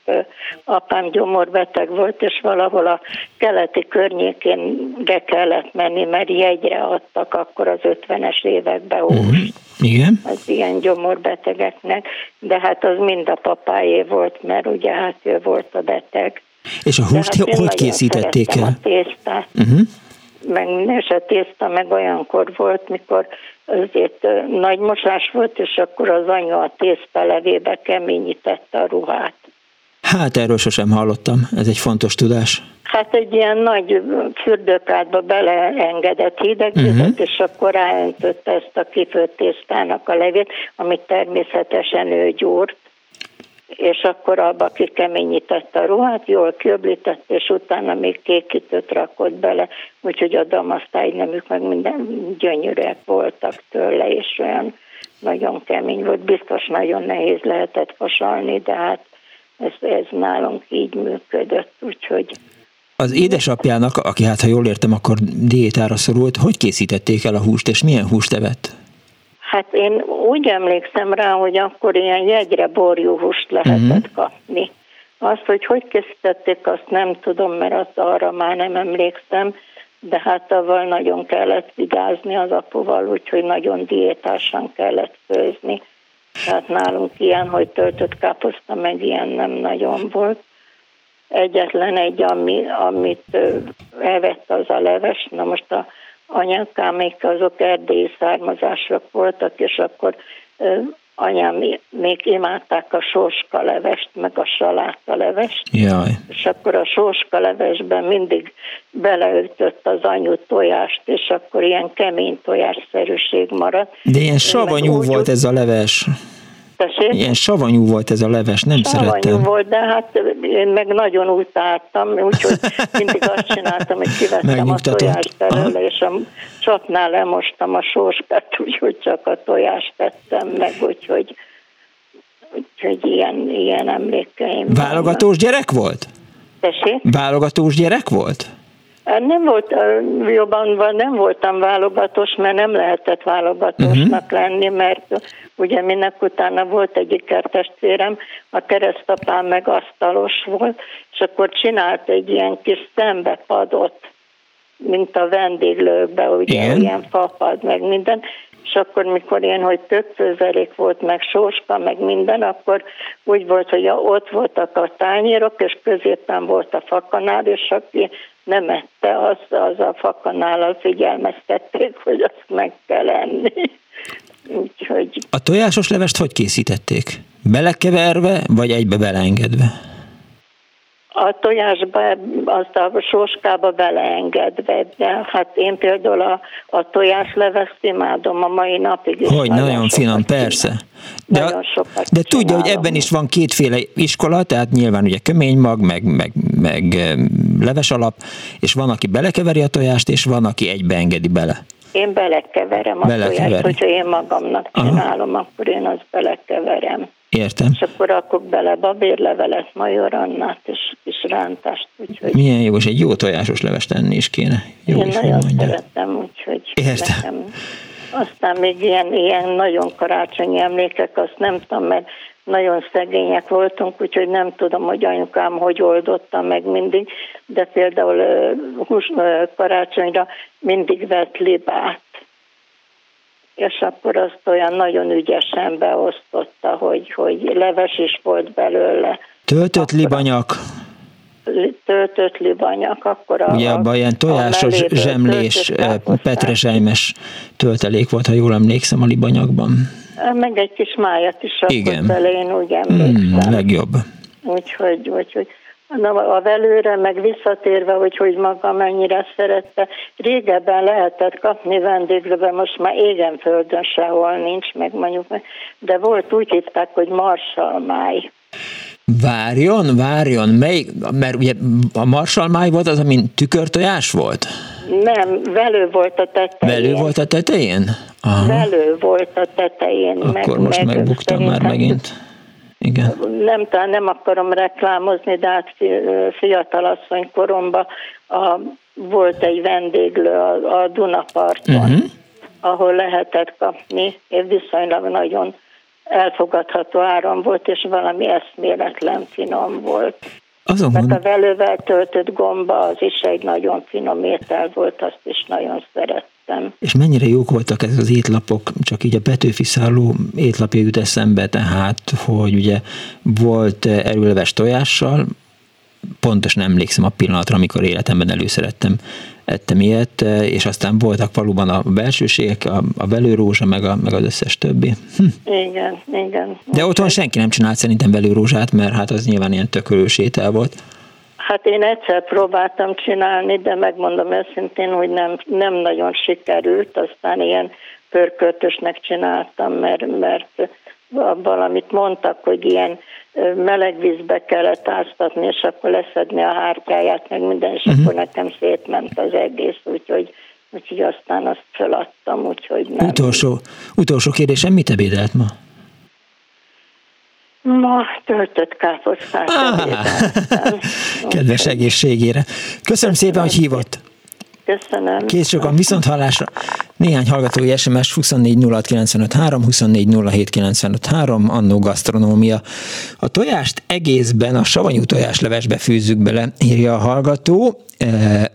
apám gyomorbeteg volt, és valahol a keleti környékén be kellett menni, mert jegyre adtak akkor az 50-es években húst. Igen. Az ilyen gyomorbetegeknek, de hát az mind a papájé volt, mert ugye hát ő volt a beteg. És a húst hát hogy készítették el? A tésztát. Meg se tészta, meg olyankor volt, mikor azért nagy mosás volt, és akkor az anyu a tészta levébe keményítette a ruhát. Hát erről sosem hallottam, ez egy fontos tudás. Hát egy ilyen nagy fürdőkádba beleengedett hidegvizet, és akkor ráöntötte ezt a kifőtt tésztának a levét, amit természetesen ő gyúrt, és akkor abba kikeményítette a ruhát, jól kiöblített, és utána még kékítőt rakott bele, úgyhogy a damasztálynemük meg minden gyönyörűek voltak tőle, és olyan nagyon kemény volt. Biztos nagyon nehéz lehetett vasalni, de hát ez nálunk így működött, úgyhogy... Az édesapjának, aki hát ha jól értem, akkor diétára szorult, hogy készítették el a húst, és milyen húst evett? Hát én úgy emlékszem rá, hogy akkor ilyen jegyre borjúhúst lehetett kapni. Azt, hogy készítették, azt nem tudom, mert azt arra már nem emlékszem, de hát avval nagyon kellett vigyázni az apuval, úgyhogy nagyon diétásan kellett főzni. Tehát nálunk ilyen, hogy töltött káposzta, meg ilyen nem nagyon volt. Egyetlen egy, amit evett, az a leves. Na most a anyákámék azok erdélyi származások voltak, és akkor anyám még imádták a sóskalevest, meg a salátalevest. Jaj. És akkor a sóskalevesben mindig beleöltött az anyu tojást, és akkor ilyen kemény tojásszerűség maradt. De ilyen savanyú volt ez a leves. Tessék? Ilyen savanyú volt ez a leves, nem savanyú szerettem. Savanyú volt, de hát én meg nagyon utáltam, úgyhogy mindig azt csináltam, hogy kivettem a tojást előle, és a csapnál lemostam a sóskát, úgyhogy csak a tojást tettem meg, úgyhogy ilyen emlékeim. Válogatós gyerek volt? Tessék? Válogatós gyerek volt? Nem volt, jobban nem voltam válogatós, mert nem lehetett válogatósnak lenni, mert ugye minek utána volt egy ikertestvérem, a keresztapám meg asztalos volt, és akkor csinált egy ilyen kis szembepadot, mint a vendéglőkben, ugye ilyen fapad, meg minden, és akkor mikor én, hogy több főzelék volt, meg sóska, meg minden, akkor úgy volt, hogy ott voltak a tányérok, és középen volt a fakanál, és aki nem ette, az a fakanállal figyelmeztették, hogy azt meg kell enni. Úgyhogy... A tojásos levest hogy készítették? Belekeverve, vagy egybe beleengedve? A tojásba, azt a sóskába beleengedve, de hát én például a tojásleveszt imádom a mai napig is. Hogy nagyon finom, persze. De tudja, hogy ebben is van kétféle iskola, tehát nyilván ugye köménymag, meg leves alap, és van, aki belekeveri a tojást, és van, aki egybe engedi bele. Én belekeverem a tojást, hogyha én magamnak csinálom, akkor én azt belekeverem. Értem. És akkor rakok bele babérlevelet, majorannát és kis rántást. Úgyhogy... Milyen jó, és egy jó tojásos levest enni is kéne. Jó, én is nagyon szeretem, úgyhogy... Értem. Nekem... Aztán még ilyen nagyon karácsonyi emlékek, azt nem tudom, mert nagyon szegények voltunk, úgyhogy nem tudom, hogy anyukám hogy oldotta meg mindig, de például karácsonyra mindig vett libát. És akkor azt olyan nagyon ügyesen beosztotta, hogy leves is volt belőle. Töltött libanyak? Töltött libanyak, akkor ugye abban ilyen tojásos, zsemlés, petrezselymes töltelék volt, ha jól emlékszem a libanyakban. Meg egy kis májat is rakott bele, én úgy emlékszem. Legjobb. Úgyhogy na, a velőre, meg visszatérve, hogy maga mennyire szerette, régebben lehetett kapni vendéglőben, most már égenföldön sehol nincs, meg mondjuk, de volt, úgy hívták, hogy marsalmáj. Várjon, melyik, mert ugye a marsalmáj volt az, amin tükörtojás volt? Nem, velő volt a tetején. Velő volt a tetején? Aha. Velő volt a tetején. Akkor most megbuktam már megint. Igen. Nem akarom reklámozni, de hát fiatalasszony koromban volt egy vendéglő a Dunaparton, ahol lehetett kapni, és viszonylag nagyon elfogadható áron volt, és valami eszméletlen finom volt. Mert a velővel töltött gomba az is egy nagyon finom étel volt, azt is nagyon szerettem. És mennyire jók voltak ezek az étlapok, csak így a Petőfi szálló étlapja jut eszembe, tehát, hogy ugye volt erőleves tojással, pontosan emlékszem a pillanatra, amikor életemben ettem ilyet, és aztán voltak valóban a belsőségek, a velőrózsa, meg az összes többi. Igen. De otthon senki nem csinált szerintem velőrózsát, mert hát az nyilván ilyen tökölős étel volt. Hát én egyszer próbáltam csinálni, de megmondom őszintén, hogy nem nagyon sikerült, aztán ilyen pörköltösnek csináltam, mert valamit mondtak, hogy ilyen meleg vízbe kellett áztatni, és akkor leszedni a hártyáját, meg minden, és akkor nekem szétment az egész, úgyhogy aztán azt feladtam, úgyhogy nem. Utolsó kérdésem, mit ebédelt ma? Ma töltött káposztát ebédeltem. Kedves egészségére. Köszönöm szépen, hogy hívott. Köszönöm. Kész sokan, viszont hallásra. Néhány hallgatói SMS 2406953, 2407953, annó gasztronómia. A tojást egészben a savanyú tojáslevesbe fűzzük bele, írja a hallgató.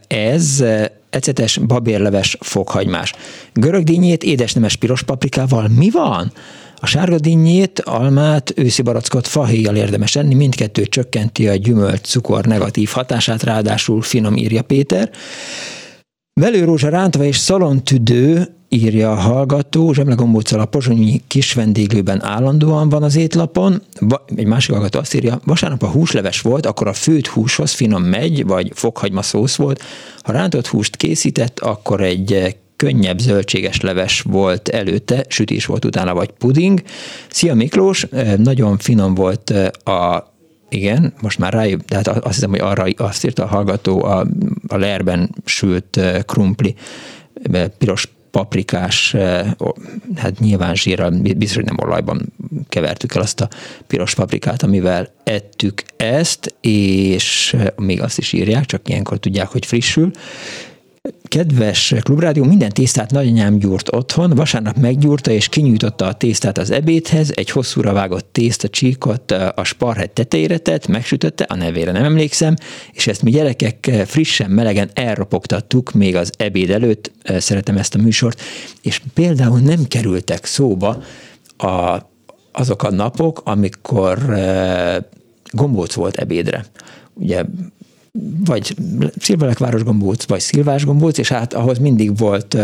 Ez ecetes babérleves fokhagymás. Görög dinnyét édesnemes piros paprikával. Mi van? A sárga dinnyét, almát, őszi barackot fahéjjal érdemes enni, mindkettő csökkenti a gyümölcs cukor negatív hatását, ráadásul finom, írja Péter. Velőrózsa rántva és szalontüdő, írja a hallgató, zsemlegombóccal a pozsonyi kis vendéglőben állandóan van az étlapon. Egy másik hallgató azt írja, vasárnap a húsleves volt, akkor a főtt húshoz finom megy, vagy fokhagyma szósz volt. Ha rántott húst készített, akkor egy könnyebb zöldséges leves volt előtte, sütés volt utána, vagy puding. Szia Miklós, nagyon finom volt igen, most már rájöv, tehát azt hiszem, hogy arra azt írta a hallgató, a leerben sült krumpli, piros paprikás, hát nyilván zsírral, biztos, hogy nem olajban kevertük el azt a piros paprikát, amivel ettük ezt, és még azt is írják, csak ilyenkor tudják, hogy frissül. Kedves Klubrádió, minden tésztát nagyanyám gyúrt otthon, vasárnap meggyúrta és kinyújtotta a tésztát az ebédhez, egy hosszúra vágott tésztacsíkot a sparhely tetejére tett, megsütötte, a nevére nem emlékszem, és ezt mi gyerekek frissen, melegen elropogtattuk még az ebéd előtt, szeretem ezt a műsort, és például nem kerültek szóba azok a napok, amikor gombóc volt ebédre. Ugye vagy szilvelekváros gombóc, vagy szilvás gombóc, és hát ahhoz mindig volt,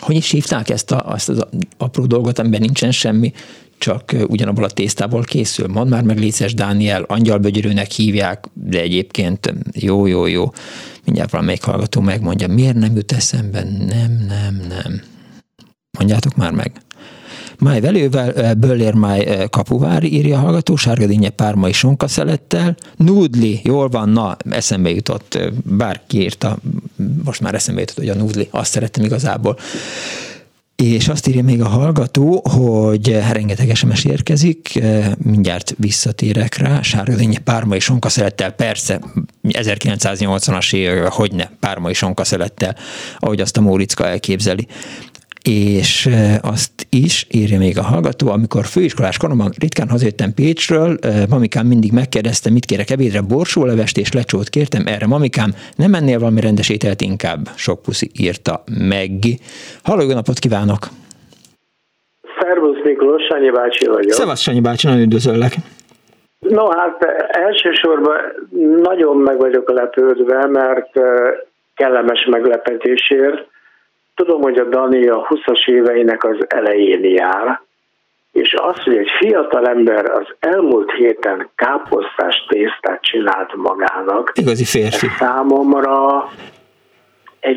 hogy is hívták ezt az apró dolgot, amiben nincsen semmi, csak ugyanabból a tésztából készül. Mondd már meg, Léces Dániel, angyalbögyörőnek hívják, de egyébként jó. Mindjárt valamelyik hallgató megmondja, miért nem jut eszembe? Nem. Mondjátok már meg. Máj velővel, böllérmáj kapuvári, írja a hallgató, sárgadínye pármai sonkaszelettel, nudli, jól van, na, eszembe jutott, bárki írta, most már eszembe jutott, hogy a nudli, azt szerettem igazából. És azt írja még a hallgató, hogy rengeteg SMS érkezik, mindjárt visszatérek rá, sárgadínye pármai sonkaszelettel, persze, 1980-as évek, hogyne, pármai sonkaszelettel, ahogy azt a Móricka elképzeli. És azt is írja még a hallgató, amikor főiskolás koromban ritkán hazajöttem Pécsről, mamikám mindig megkérdezte, mit kérek ebédre, borsólevest és lecsót kértem, erre mamikám, nem ennél valami rendes ételt inkább? Sok puszi, írta meg. Halló, jó napot kívánok! Szervusz Miklós, Sanyi bácsi vagyok. Szevasz Sanyi bácsi, nagyon üdvözöllek! No hát elsősorban nagyon meg vagyok lepődve, mert kellemes meglepetésért. Tudom, hogy a Dani a 20-as éveinek az elején jár, és az, hogy egy fiatal ember az elmúlt héten káposztás tésztát csinált magának, igazi férfi. Számomra ez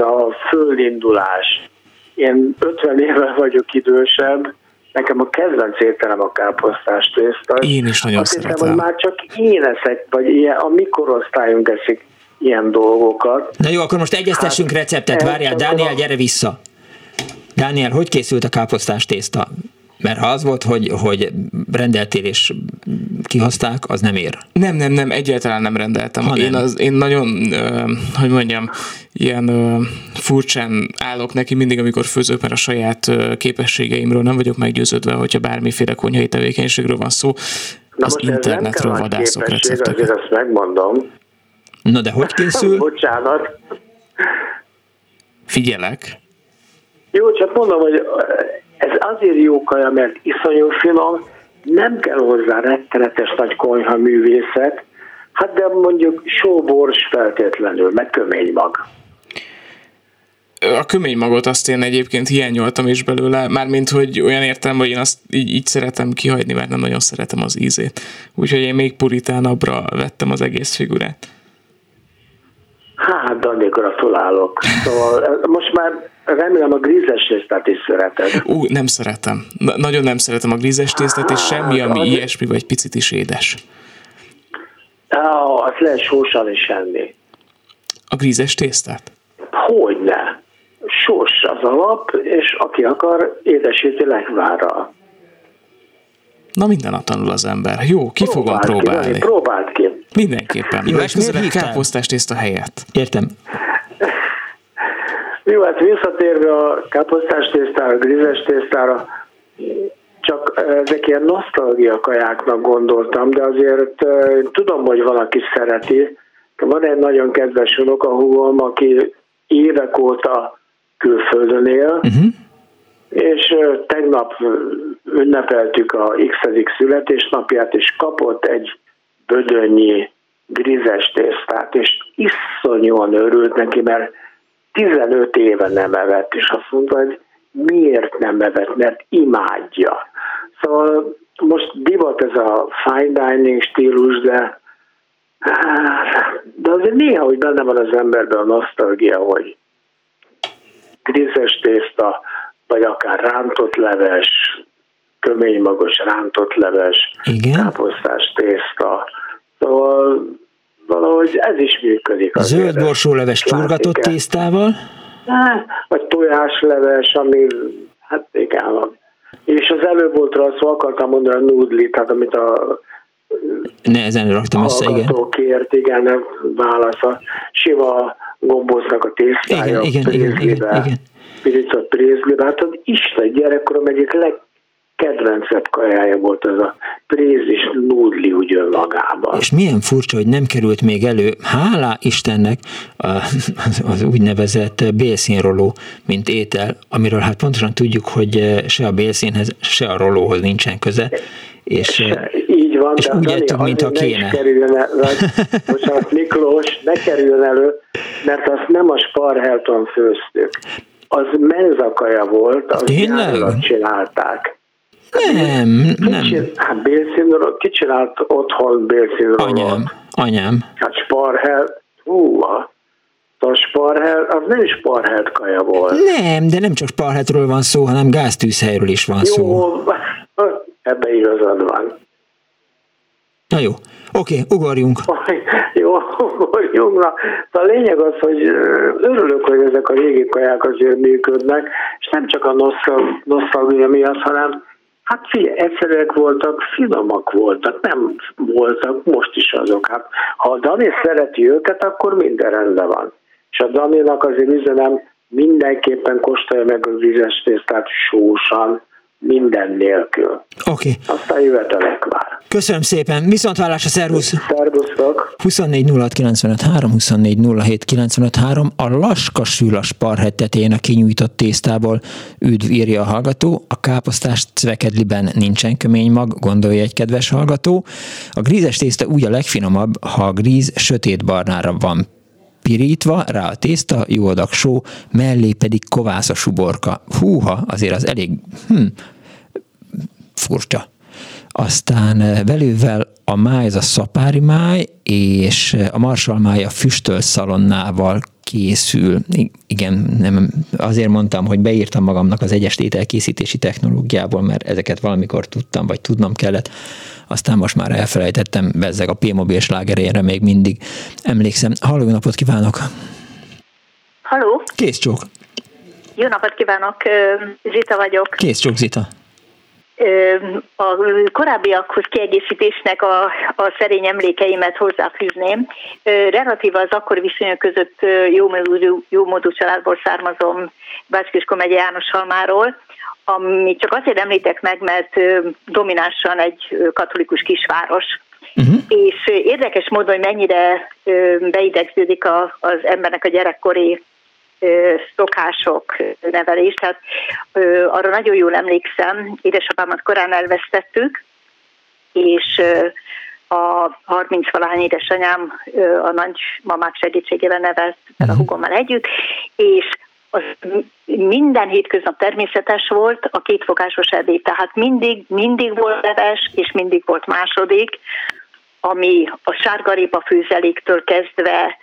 a fölindulás. Én 50 éve vagyok idősebb, nekem a kedvenc ételem a káposztás tészta. Én is nagyon szeretem. Azt hiszem, hogy már csak én eszek, vagy ilyen, a mikorosztályunk eszik ilyen dolgokat. Na jó, akkor most egyeztessünk receptet, várjál, Dániel, gyere vissza. Dániel, hogy készült a káposztás tészta? Mert ha az volt, hogy rendeltél és kihozták, az nem ér. Nem, egyáltalán nem rendeltem. Én nagyon, hogy mondjam, ilyen furcsán állok neki mindig, amikor főzök, mert a saját képességeimről nem vagyok meggyőződve, hogyha bármiféle konyhai tevékenységről van szó. Na az internetről vadászok recepteket. Azért ezt megmondom. Na de hogy készül? Bocsánat. Figyelek. Jó, csak mondom, hogy ez azért jó kaja, mert iszonyú finom, nem kell hozzá rettenetes nagy konyha művészet, hát de mondjuk sóbors feltétlenül, meg kömény mag. A kömény magot azt én egyébként hiányoltam is belőle, mármint, hogy olyan értelem, hogy én azt így szeretem kihagyni, mert nem nagyon szeretem az ízét. Úgyhogy én még puritánabbra vettem az egész figurát. Hát, Dani, gratulálok. Szóval most már remélem a grízes tésztát is szereted. Nem szeretem. Nagyon nem szeretem a grízes tésztát, és semmi, ami az ilyesmi, vagy picit is édes. Azt lehet sóssal is enni. A grízes tésztát? Hogyne. Sós az alap, és aki akar, édesíti lekvárral. Na minden a tanul az ember. Jó, ki fogom próbálni. Próbáld ki. Mindenképpen. Jó, és miért káposztás tészta helyett? Értem. Jó, hát visszatérve a káposztás tésztára, a grízes tésztára, csak ezek ilyen nosztalgia kajáknak gondoltam, de azért tudom, hogy valaki szereti. Van egy nagyon kedves unokahúgom, aki évek óta külföldön él, és tegnap ünnepeltük a x-edik születésnapját, és kapott egy bödönnyi grízes tésztát, és iszonyúan örült neki, mert 15 éve nem evett, és azt mondta, hogy miért nem evett, mert imádja. Szóval most divat ez a fine dining stílus, de azért néha, hogy benne van az emberben a nosztalgia, hogy grízes tészta, vagy akár rántott leves, köménymagos rántott leves, káposztás tészta. Szóval valahogy ez is működik. Zöld borsóleves csurgatott tésztával? Vagy tojásleves, ami hát igen. És az előbb volt rá szó, akartam mondani a nudlit, tehát amit a nehezen raktam össze, igen. Kért, igen, nem válasz. A sima gombóznak a tésztája. Igen. Piricot prészlibe, hát az Isten gyerekkorom egyik legkedvencebb kajája volt ez a prész és nudli úgy önmagában. És milyen furcsa, hogy nem került még elő, hálá Istennek, az úgynevezett bélszínroló, mint étel, amiről hát pontosan tudjuk, hogy se a bélszínhez, se a rolóhoz nincsen köze. Így van, és úgy értük, mint ha kéne. Most Miklós, ne kerüljön elő, mert azt nem a sparhelton főztük. Az menzakaja volt, az nyárra csinálták. Nem. Hát bélszínről, ki csinált otthon bélszínről? Anyám. Hát sparhel, a sparhel, az nem sparhelt kaja volt. Nem, de nem csak sparheltről van szó, hanem gáztűzhelyről is van szó. Jó, ebbe igazad van. Na jó, oké, ugorjunk. Jó, ugorjunk. De a lényeg az, hogy örülök, hogy ezek a régi kaják azért működnek, és nem csak a nosztalgia miatt, hanem hát figyelj, egyszerűek voltak, finomak voltak, nem voltak most is azok. Hát, ha a Dani szereti őket, akkor minden rendben van. És a Daninak azért üzenem, Mindenképpen kóstolja meg az ízes tésztát sósan, minden nélkül. Oké. Okay. Aztán jövetelek már. Köszönöm szépen. Viszonthallásra, szervusz! Szervusztok! 2406953, 2407953, a laskasűlas parhettetén a kinyújtott tésztából. Üdv, írja a hallgató. A káposztás cvekedliben nincsen kömény mag, gondolja egy kedves hallgató. A grízes tészta úgy a legfinomabb, ha a gríz sötétbarnára van pirítva, rá a tészta, jó adag só, mellé pedig kovászos uborka. Húha, azért az elég furcsa. Aztán belővel a máj, ez a szapári máj, és a marsalmáj a füstölt szalonnával készül. Igen, nem, azért mondtam, hogy beírtam magamnak az egyes ételkészítési technológiából, mert ezeket valamikor tudtam, vagy tudnom kellett. Aztán most már elfelejtettem, bezzeg a P-mobil slágerére még mindig emlékszem. Halló, jó napot kívánok! Halló! Kész csók! Jó napot kívánok! Zita vagyok. Kész csók, Zita! A korábbiakhoz kiegészítésnek a szerény emlékeimet hozzáfűzném. Relatíva az akkori viszonyok között jómódú családból származom, Bács-Kiskun megye Jánoshalmáról, amit csak azért említek meg, mert dominánsan egy katolikus kisváros. Uh-huh. És érdekes módon, hogy mennyire beidegződik az embernek a gyerekkori szokások, nevelés, tehát arra nagyon jól emlékszem, édesapámat korán elvesztettük, és a 30-valahány édesanyám a nagymamák segítségével nevelt a húgommal együtt, és az minden hétköznap természetes volt a kétfogásos ebéd, tehát mindig volt leves, és mindig volt második, ami a sárgarépa főzeléktől kezdve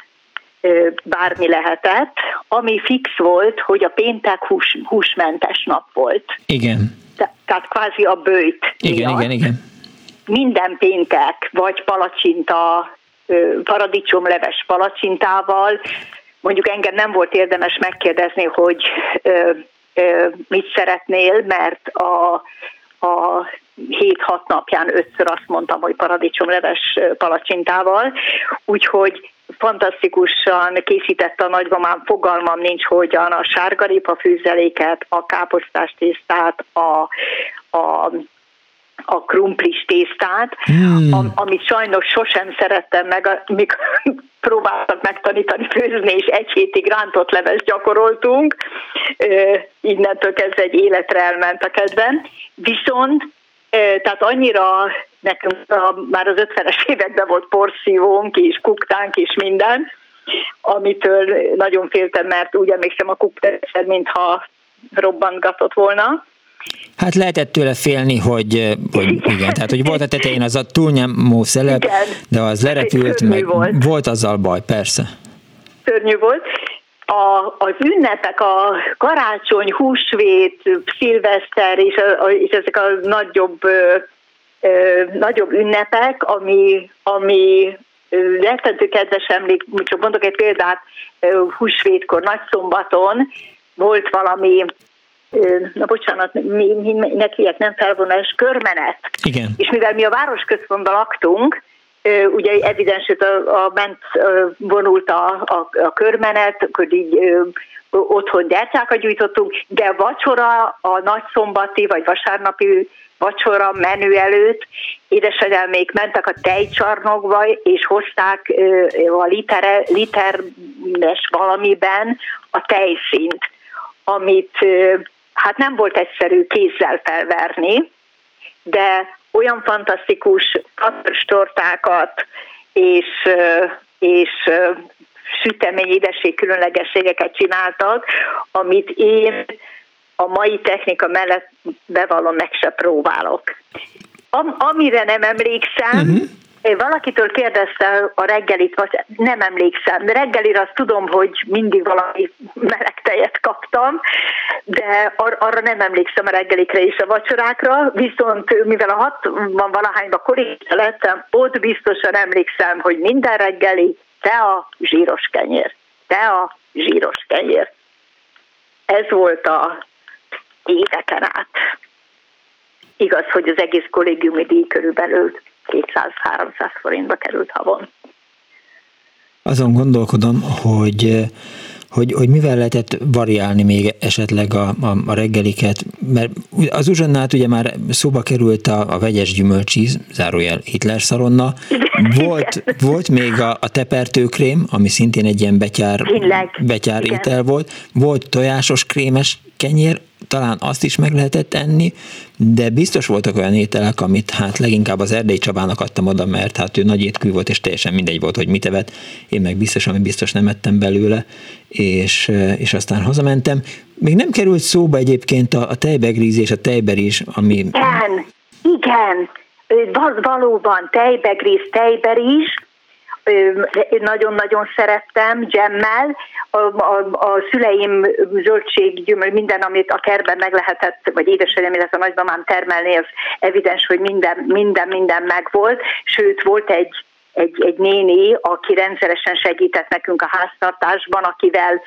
bármi lehetett, ami fix volt, hogy a péntek húsmentes nap volt. Igen. Tehát kvázi a böjt. Igen. Minden péntek, vagy palacsinta, paradicsomleves palacsintával. Mondjuk engem nem volt érdemes megkérdezni, hogy mit szeretnél, mert a 7-6 napján 5-ször azt mondtam, hogy paradicsomleves palacsintával, úgyhogy fantasztikusan készítette a nagymamám, fogalmam nincs hogyan, a sárgarépa fűzeléket, a káposztás tésztát, a krumplis tésztát, amit sajnos sosem szerettem meg, mikor próbáltak megtanítani főzni, és egy hétig rántott leves gyakoroltunk, innentől kezdve egy életre elment a kedvem. Viszont tehát annyira nekünk már az 50-es években volt porszívónk és kuktánk és minden, amitől nagyon féltem, mert úgy emlékszem a kuktereszer, mintha robbantgatott volna. Hát lehetett tőle félni, hogy igen, tehát hogy volt a tetején az a túlnyomó szelep, de az lerepült, meg volt azzal baj, persze. Szörnyű volt. Az ünnepek, a karácsony, húsvét, szilveszter és ezek a nagyobb ünnepek, ami rettentő kedves emlék, csak mondok egy példát, húsvétkor, nagyszombaton volt valami, nekiek nem felvonás, körmenet. Igen. És mivel mi a városközpontban laktunk, ugye evidens, bent vonult a körmenet, akkor így otthon gyertyákat gyújtottunk, de vacsora, a nagyszombati vagy vasárnapi vacsora menü előtt édesanyám még mentek a tejcsarnokba, és hozták a literes valamiben a tejszint, amit hát nem volt egyszerű kézzel felverni, de olyan fantasztikus katörs tortákat és sütemény, édesség, különlegességeket csináltak, amit én a mai technika mellett bevallom, meg se próbálok. Amire nem emlékszem, valakitől kérdezte a reggelit, vagy nem emlékszem. Reggelire azt tudom, hogy mindig valami meleg tejet kaptam, de arra nem emlékszem a reggelikre és a vacsorákra, viszont mivel a 60-valahányban korrigálva lettem, ott biztosan emlékszem, hogy minden reggeli te a zsíros kenyér. Ez volt a éveken át. Igaz, hogy az egész kollégiumi díj körülbelül 200-300 forintba került havon. Azon gondolkodom, hogy hogy mivel lehetett variálni még esetleg a reggeliket, mert az uzsonnát ugye már szóba került a vegyes gyümölcsíz, zárójel Hitler szalonna, volt még a tepertőkrém, ami szintén egy ilyen betyár étel volt tojásos krémes kenyér, talán azt is meg lehetett enni, de biztos voltak olyan ételek, amit hát leginkább az Erdély Csabának adtam oda, mert hát ő nagy étkű volt, és teljesen mindegy volt, hogy mit evett. Én meg biztos nem ettem belőle, és aztán hazamentem. Még nem került szóba egyébként a tejbegrízés, a tejberizs, ami... Igen, valóban tejbegríz, tejberizs, nagyon-nagyon szerettem dzsemmel, a szüleim zöldséggyümölcs, minden, amit a kertben meg lehetett, vagy édesanyám, illetve nagymamám termelni, az evidens, hogy minden megvolt, sőt volt egy néni, aki rendszeresen segített nekünk a háztartásban, akivel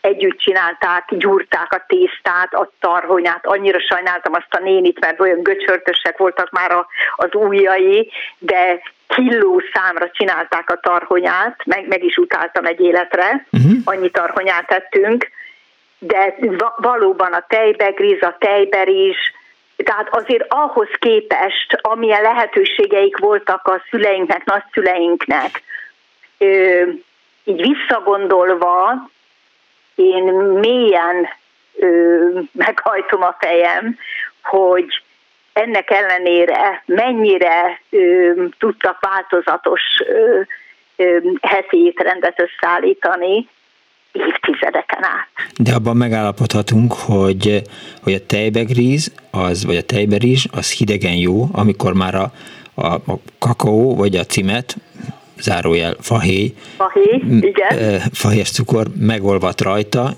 együtt csinálták, gyúrták a tésztát, a tarhonyát. Annyira sajnáltam azt a nénit, mert olyan göcsörtösek voltak már az ujjai, de killó számra csinálták a tarhonyát, meg is utáltam egy életre, annyi tarhonyát tettünk, de valóban a tejbegríz, a tejberizs, tehát azért ahhoz képest, amilyen lehetőségeik voltak a szüleinknek, nagyszüleinknek, így visszagondolva, én mélyen meghajtom a fejem, hogy ennek ellenére mennyire tudtak változatos heti étrendet összeállítani évtizedeken át. De abban megállapodhatunk, hogy a tejbegríz, vagy a tejberizs, az hidegen jó, amikor már a kakaó vagy a cimet, zárójel fahéj, igen. Fahéjas cukor megolvadt rajta,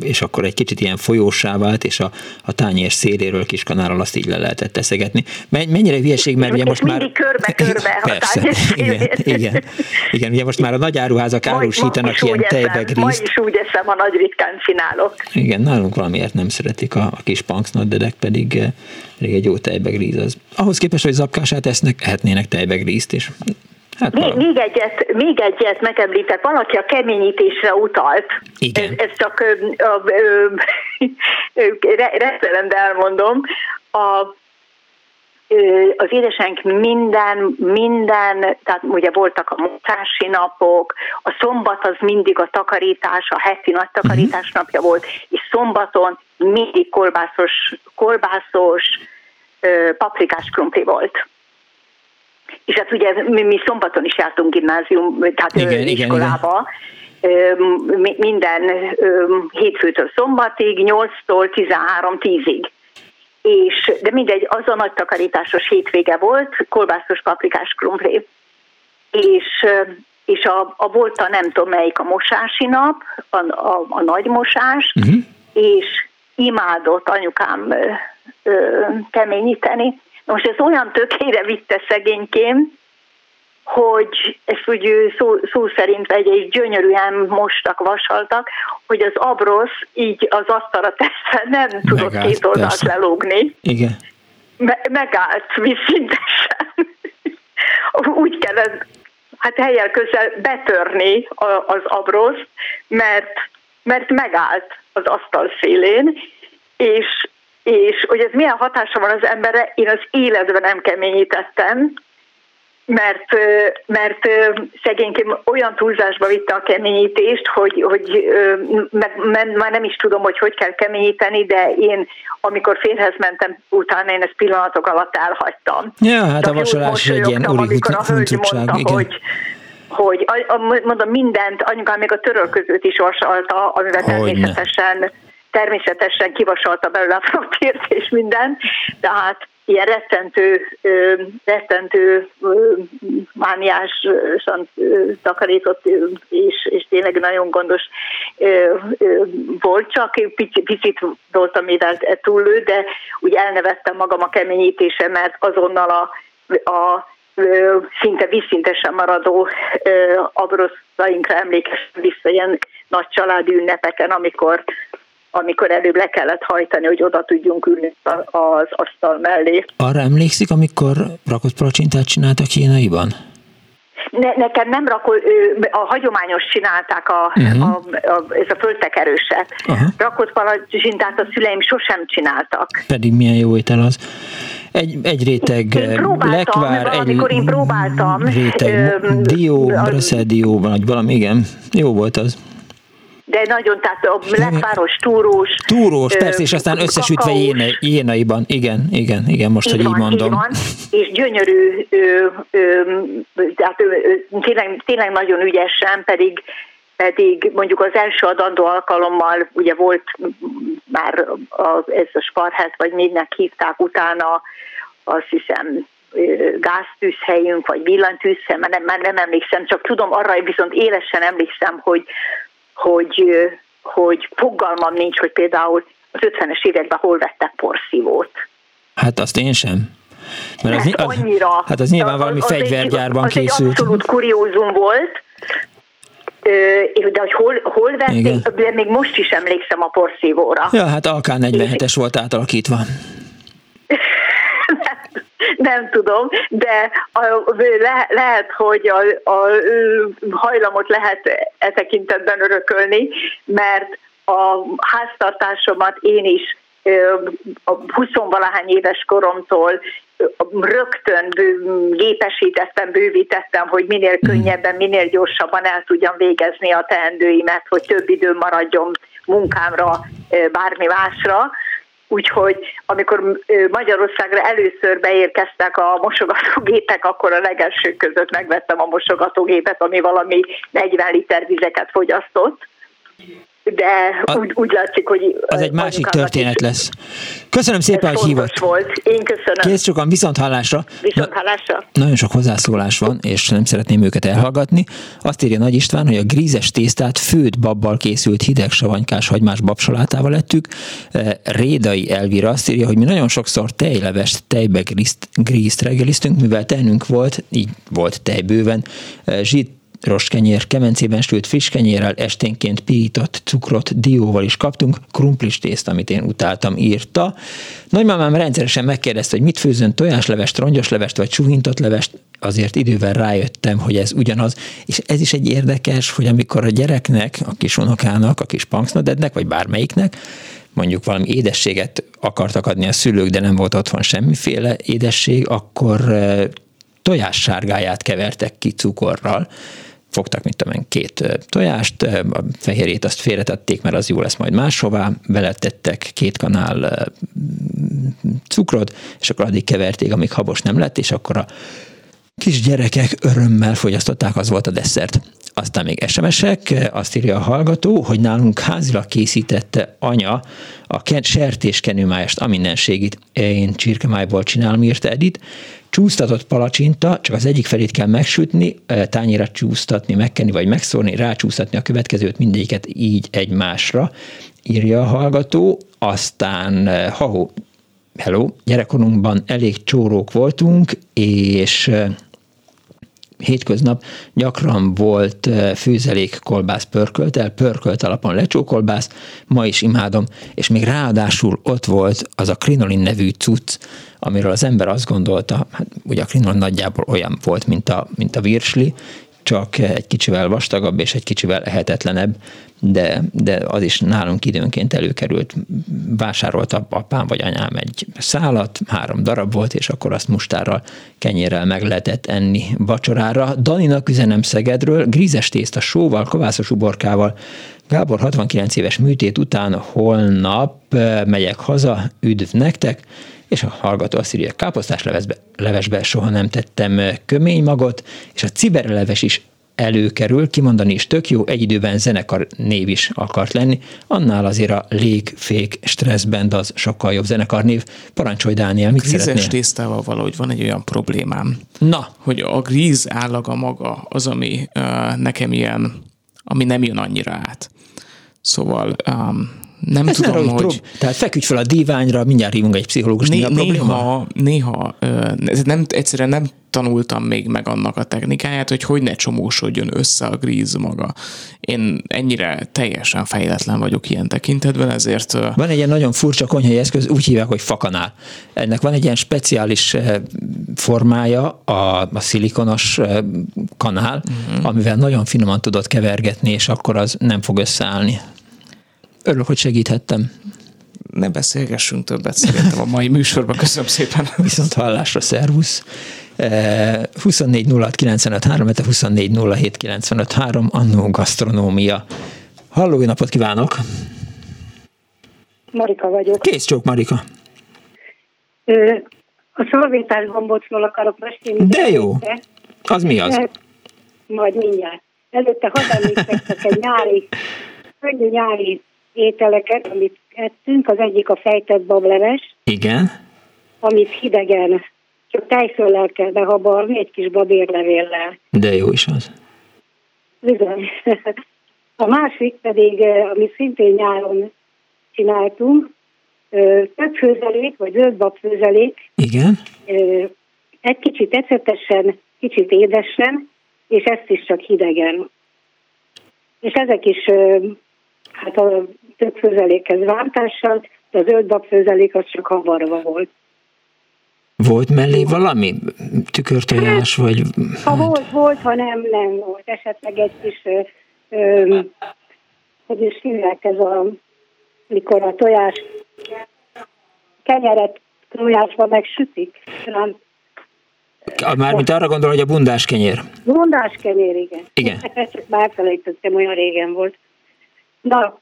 és akkor egy kicsit ilyen folyósá vált, és a tányér széléről kiskanálral azt így le lehetett eszegetni. Mennyire hülyeség, mert ugye most már... körbe-körbe. Persze, igen, ugye most már a nagy áruházak árusítanak ilyen tejbegrízt. Ma is úgy eszem, ha nagy ritkán csinálok. Igen, nálunk valamiért nem szeretik a kis panksnuddedek, pedig egy jó tejbegríz az. Ahhoz képest, hogy zapkását esznek, ehetnének tejbegrízt is. Hát még egyet megemlítek, valaki a keményítésre utalt. Igen. Ez csak rendszerben elmondom. Az édesanyánk minden, tehát ugye voltak a munkási napok, a szombat az mindig a takarítás, a heti nagy takarítás napja volt, és szombaton mindig kolbászos paprikás krumpli volt. És hát ugye mi szombaton is jártunk iskolába, minden hétfőtől szombatig, 8-tól 13-10-ig. De mindegy, az a nagy takarításos hétvége volt, kolbászos paprikás krumplé. És volt a nem tudom melyik a mosási nap, a nagy mosás, és imádott anyukám keményíteni. Most ez olyan tökére vitte szegénykém, hogy ezt úgy szó szerint vegye, és gyönyörűen mostak, vasaltak, hogy az abrosz így az asztalra teszve nem tudott két oldalt lelógni. Igen. Megállt viszintesen. Úgy kellett, hát helyjel közel betörni az abroszt, mert megállt az asztal szélén, és hogy ez milyen hatása van az emberre, én az életben nem keményítettem, mert szegényként olyan túlzásba vitte a keményítést, hogy már nem is tudom, hogy kell keményíteni, de én, amikor férhez mentem utána, én ezt pillanatok alatt elhagytam. Ja, hát a vasalás egy ilyen úrigutság, igen. Hogy mondom, mindent, anyukám még a törölközőt is vasalta, amivel természetesen kivasalta belőle a frappért és mindent, de hát ilyen rettentő mániásan takarított, és tényleg nagyon gondos volt, csak picit voltam mivel túllő, de úgy elnevettem magam a keményítése, mert azonnal a szinte vízszintesen maradó abroszainkra emlékeztem vissza ilyen nagy családi ünnepeken, amikor előbb le kellett hajtani, hogy oda tudjunk ülni az asztal mellé. Arra emlékszik, amikor rakott palacsintát csináltak Kínaiban? Nekem nem rakott, a hagyományos csinálták ez a földtekerőset. Rakott palacsinát a szüleim sosem csináltak. Pedig milyen jó étel az. Egy réteg lekvár, egy réteg dió, brösszeldió, vagy valami, igen, jó volt az. De nagyon, tehát a lekváros, túrós. Túrós, persze, és aztán összesütve jénaiban. Igen, most, hogy így mondom. Így van, és gyönyörű, tényleg nagyon ügyesen, pedig mondjuk az első adandó alkalommal, ugye volt már ez a sparhát, vagy mindnek hívták utána, azt hiszem, gáztűzhelyünk, vagy villantűzhely, már nem emlékszem, csak tudom, arra viszont élesen emlékszem, hogy fogalmam nincs, hogy például az 50-es években hol vettek porszívót. Hát azt én sem. Mert az nyilván valami fegyvergyárban készült. Az egy abszolút kuriózum volt, de hogy hol vették, de még most is emlékszem a porszívóra. Ja, hát Alkán 47-es volt átalakítva. Nem tudom, de lehet, hogy a hajlamot lehet e tekintetben örökölni, mert a háztartásomat én is a 20-valahány éves koromtól rögtön gépesítettem, bővítettem, hogy minél könnyebben, minél gyorsabban el tudjam végezni a teendőimet, hogy több idő maradjon munkámra, bármi másra. Úgyhogy amikor Magyarországra először beérkeztek a mosogatógépek, akkor a legelsők között megvettem a mosogatógépet, ami valami 40 liter vizeket fogyasztott. De úgy látszik, hogy... Az egy másik történet lesz. Köszönöm szépen, hogy hívott. Volt. Én köszönöm. Kész sokan, viszont hallásra. Nagyon sok hozzászólás van, és nem szeretném őket elhallgatni. Azt írja Nagy István, hogy a grízes tésztát főtt babbal készült hideg savanykás hagymás babsalátával ettük. Rédai Elvira azt írja, hogy mi nagyon sokszor tejlevest, tejbe grízt reggeliztünk, mivel tehnünk volt, így volt tejbőven, zsíros kenyér, kemencében sült friss kenyérrel, esténként pirított cukrot dióval is kaptunk, krumplis tészt, amit én utáltam, írta. Nagymamám rendszeresen megkérdezte, hogy mit főzön, tojáslevest, rongyos levest vagy csuhintott levest, azért idővel rájöttem, hogy ez ugyanaz, és ez is egy érdekes, hogy amikor a gyereknek, a kis unokának, a kis Panksnuddednek, vagy bármelyiknek, mondjuk valami édességet akartak adni a szülők, de nem volt otthon semmiféle édesség, akkor tojássárgáját kevertek ki cukorral, fogtak, mint amilyen 2 tojást, a fehérjét azt félretették, mert az jó lesz majd máshová, beletettek 2 kanál cukrot, és akkor addig keverték, amíg habos nem lett, és akkor a kisgyerekek örömmel fogyasztották, az volt a desszert. Aztán még SMS-ek, azt írja a hallgató, hogy nálunk házilag készítette anya a sertéskenőmájast, a mindenségit. Én csirkemájból csinálom, írta Edith. Csúsztatott palacsinta, csak az egyik felét kell megsütni, tányéra csúsztatni, megkenni vagy megszórni, rácsúsztatni a következőt, mindegyiket így egymásra, írja a hallgató. Aztán gyerekkorunkban elég csórók voltunk, és hétköznap gyakran volt főzelék kolbász pörkölttel, pörkölt alapon lecsókolbász, ma is imádom, és még ráadásul ott volt az a krinolin nevű cucc, amiről az ember azt gondolta, hát ugye a krinolin nagyjából olyan volt, mint a virsli, csak egy kicsivel vastagabb és egy kicsivel ehetetlenebb, de az is nálunk időnként előkerült. Vásárolt apám vagy anyám egy szálat, 3 darab volt, és akkor azt mustárral, kenyérrel meg lehetett enni vacsorára. Daninak üzenem Szegedről, grízes tészta sóval, kovászos uborkával. Gábor 69 éves műtét után holnap megyek haza, üdv nektek, és a hallgató azt írja, káposztás levesbe soha nem tettem kömény magot, és a ciberleves is előkerül, kimondani is tök jó, egy időben zenekar név is akart lenni, annál azért a légfék stresszband az sokkal jobb zenekar név. Parancsolj, Dániel, mit szeretnél? A grízes tésztával valahogy van egy olyan problémám, hogy a gríz állaga maga az, ami nekem ilyen, ami nem jön annyira át. Szóval Nem ez tudom, hogy... Tehát feküdj fel a díványra, mindjárt hívunk egy pszichológust. Néha egyszerűen nem tanultam még meg annak a technikáját, hogy ne csomósodjon össze a gríz maga. Én ennyire teljesen fejletlen vagyok ilyen tekintetben, ezért... Van egy ilyen nagyon furcsa konyhai eszköz, úgy hívják, hogy fakanál. Ennek van egy ilyen speciális formája, a szilikonos kanál, amivel nagyon finoman tudod kevergetni, és akkor az nem fog összeállni. Örülök, hogy segíthettem. Ne beszélgessünk többet szerintem a mai műsorban. Köszönöm szépen. Viszont hallásra, szervusz. 24 06 95 3, 24 07 95 3, annó gasztronómia. Halló, jó napot kívánok! Marika vagyok. Készcsók, Marika. A szalvétás gombócról akarok mesélni. De jó! Az mi az? Majd mindjárt. Előtte hazamészektek egy nyári ételeket, amit ettünk. Az egyik a fejtett bableves. Igen. Amit hidegen, csak tejföllel kell behabarni, egy kis babérlevéllel. De jó is az. Bizony. A másik pedig, amit szintén nyáron csináltunk, több főzelék, vagy zöldbab főzelék. Igen. Egy kicsit ecetesen, kicsit édesen, és ezt is csak hidegen. És ezek is a több főzelékhez vártással, de az zöldbab főzelék az csak havarva volt. Volt mellé valami? Tükörtojás, vagy... Ha volt, ha nem volt. Esetleg egy kis... hogy is hívják ez a... mikor a tojás... kenyeret tojásban megsütik. Mármint arra gondol, hogy a bundás kenyér. Bundás kenyér, igen. Igen. Csak már felejtettem, olyan régen volt. Na,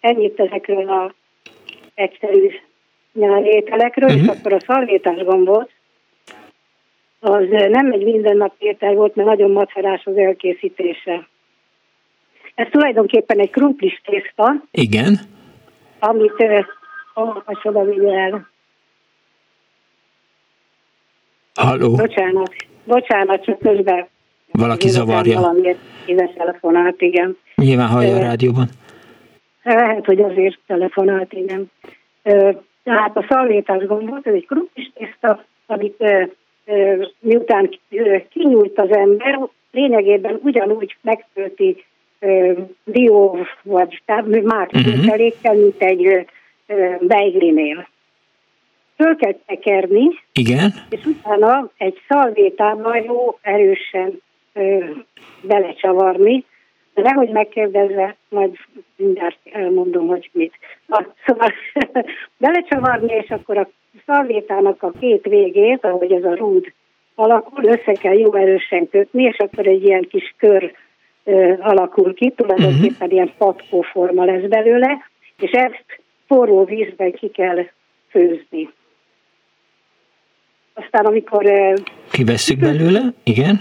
ennyit ezekről az egyszerű nyári ételekről, és akkor a szalvétás gombóc, az nem egy mindennapi étel volt, mert nagyon macerás az elkészítése. Ez tulajdonképpen egy krumplis tészta. Igen. Amit olvasom, vigye el. Halló. Bocsánat, csak közben. Valaki zavarja. Valamiért híves telefonát, igen. Nyilván hallja a rádióban. Lehet, hogy azért telefonát, igen. Tehát a szalvétás gombóc, ez egy krumplis tészta, amit miután kinyújt az ember, lényegében ugyanúgy megtölti dió, vagy már kételékkel, mint egy beiglinél. Föl kell tekerni, igen. És utána egy szalvétával jó erősen belecsavarni, de nehogy megkérdezve, majd mindjárt elmondom, hogy mit. Szóval belecsavarni, és akkor a szalvétának a két végét, ahogy ez a rúd alakul, össze kell jó erősen kötni, és akkor egy ilyen kis kör alakul ki, tulajdonképpen ilyen patkóforma lesz belőle, és ezt forró vízben ki kell főzni. Aztán amikor... kivesszük belőle, igen?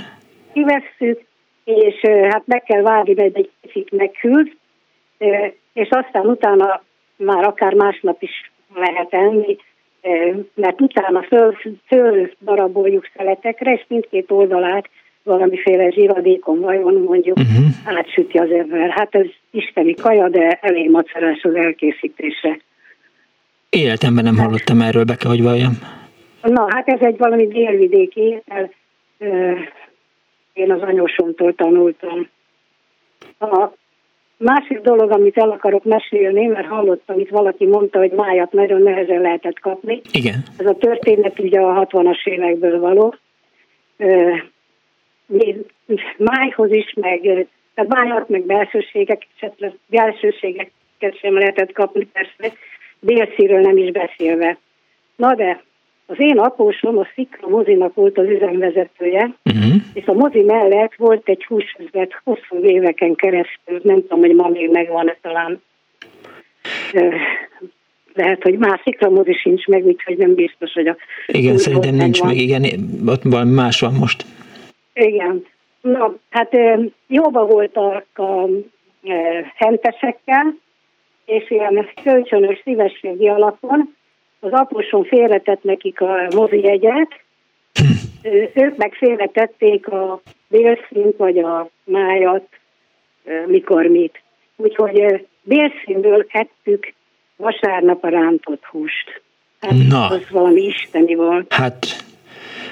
Kivesszük, és hát meg kell várni, mert egy kicsit meghűlt, és aztán utána már akár másnap is lehet enni, mert utána földaraboljuk szeletekre, és mindkét oldalát valamiféle zsiradékon vajon mondjuk átsüti az ember. Hát ez isteni kaja, de elég macerás az elkészítése. Életemben nem hallottam erről, be kell, hogy valljam. Na, hát ez egy valami délvidéki étel. Én az anyósomtól tanultam. A másik dolog, amit el akarok mesélni, mert hallottam, itt valaki mondta, hogy májat nagyon nehezen lehetett kapni. Igen. Ez a történet ugye a 60-as évekből való. Májhoz is, meg májat, meg belsőségeket sem lehetett kapni, persze, délszíről nem is beszélve. Na de az én apósom a Szikra mozinak volt az üzemvezetője, és a mozi mellett volt egy húsüzlet hosszú éveken keresztül, nem tudom, hogy ma még megvan-e talán. Lehet, hogy már Szikra mozi sincs meg, úgyhogy nem biztos, hogy a... Igen, szerintem nincs van. Meg, igen, ott valami más van most. Igen. Na, hát jóba voltak a hentesekkel, és ilyen kölcsönös szívességi alapon az apósom félretett nekik a mozijegyet, ők meg félretették a bélszint, vagy a májat, mikor mit. Úgyhogy bélszínből ettük vasárnap a rántott húst. Hát na. Az valami isteni volt. Hát,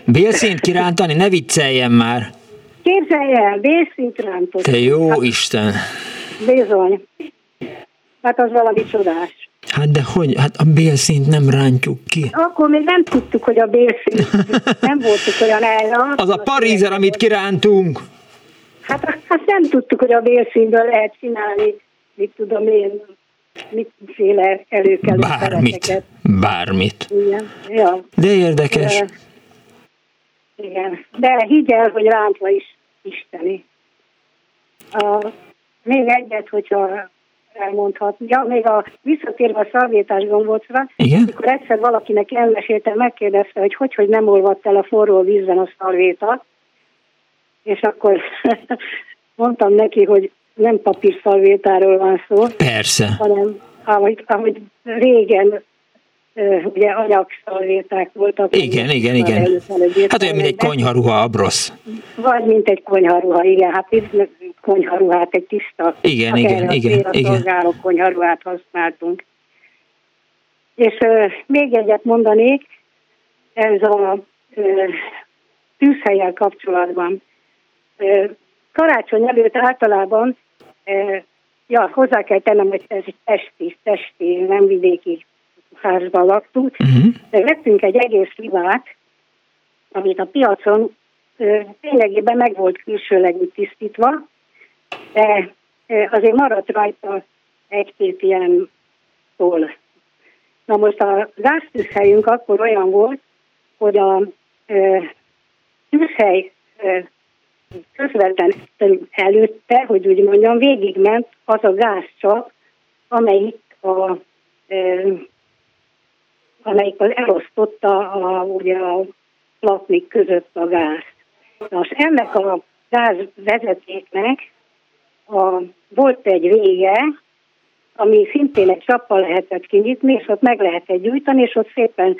bélszínt kirántani? Ne vicceljen már! Képzelj el, bélszínt rántott. Te jó hát, Isten! Bizony. Hát az valami csodás. Hát de hogy? Hát a bélszínt nem rántjuk ki. Akkor még nem tudtuk, hogy a bélszínt. Nem voltuk olyan elra. Az a parízer, amit kirántunk. Hát nem tudtuk, hogy a bélszínből lehet csinálni, mit tudom én, mitféle előkelő szereteket. Bármit. Igen. Ja. De érdekes. Igen. De higgy el, hogy rántva is isteni. Még egyet, hogyha elmondhatni. Ja, még visszatérve a szalvétás gombócra, amikor egyszer valakinek elmesélte, megkérdezte, hogy nem olvadt el a forró vízben a szalvéta, és akkor mondtam neki, hogy nem papírszalvétáról van szó. Persze. Hanem, ahogy régen ugye anyagszalvéták voltak. Igen. Hát olyan, mint egy konyharuha abrosz. Vagy, mint egy konyharuha, igen. Hát itt konyharuhát, egy tiszta. Igen. A szolgáló konyharuhát használtunk. És még egyet mondanék, ez a tűzhellyel kapcsolatban. Karácsony előtt általában hozzá kell tennem, hogy ez egy testi, nem vidéki házban laktunk. Vettünk egy egész libát, amit a piacon ténylegében meg volt külsőleg tisztítva, de azért maradt rajta egy-két ilyen toll. Na most a gáztűzhelyünk akkor olyan volt, hogy a tűzhely közvetlen előtte, hogy úgy mondjam, végigment az a gázcsap, amelyik elosztotta a platnik között a gázt. Most ennek a gázvezetéknek volt egy vége, ami szintén egy csappal lehetett kinyitni, és ott meg lehetett gyújtani, és ott szépen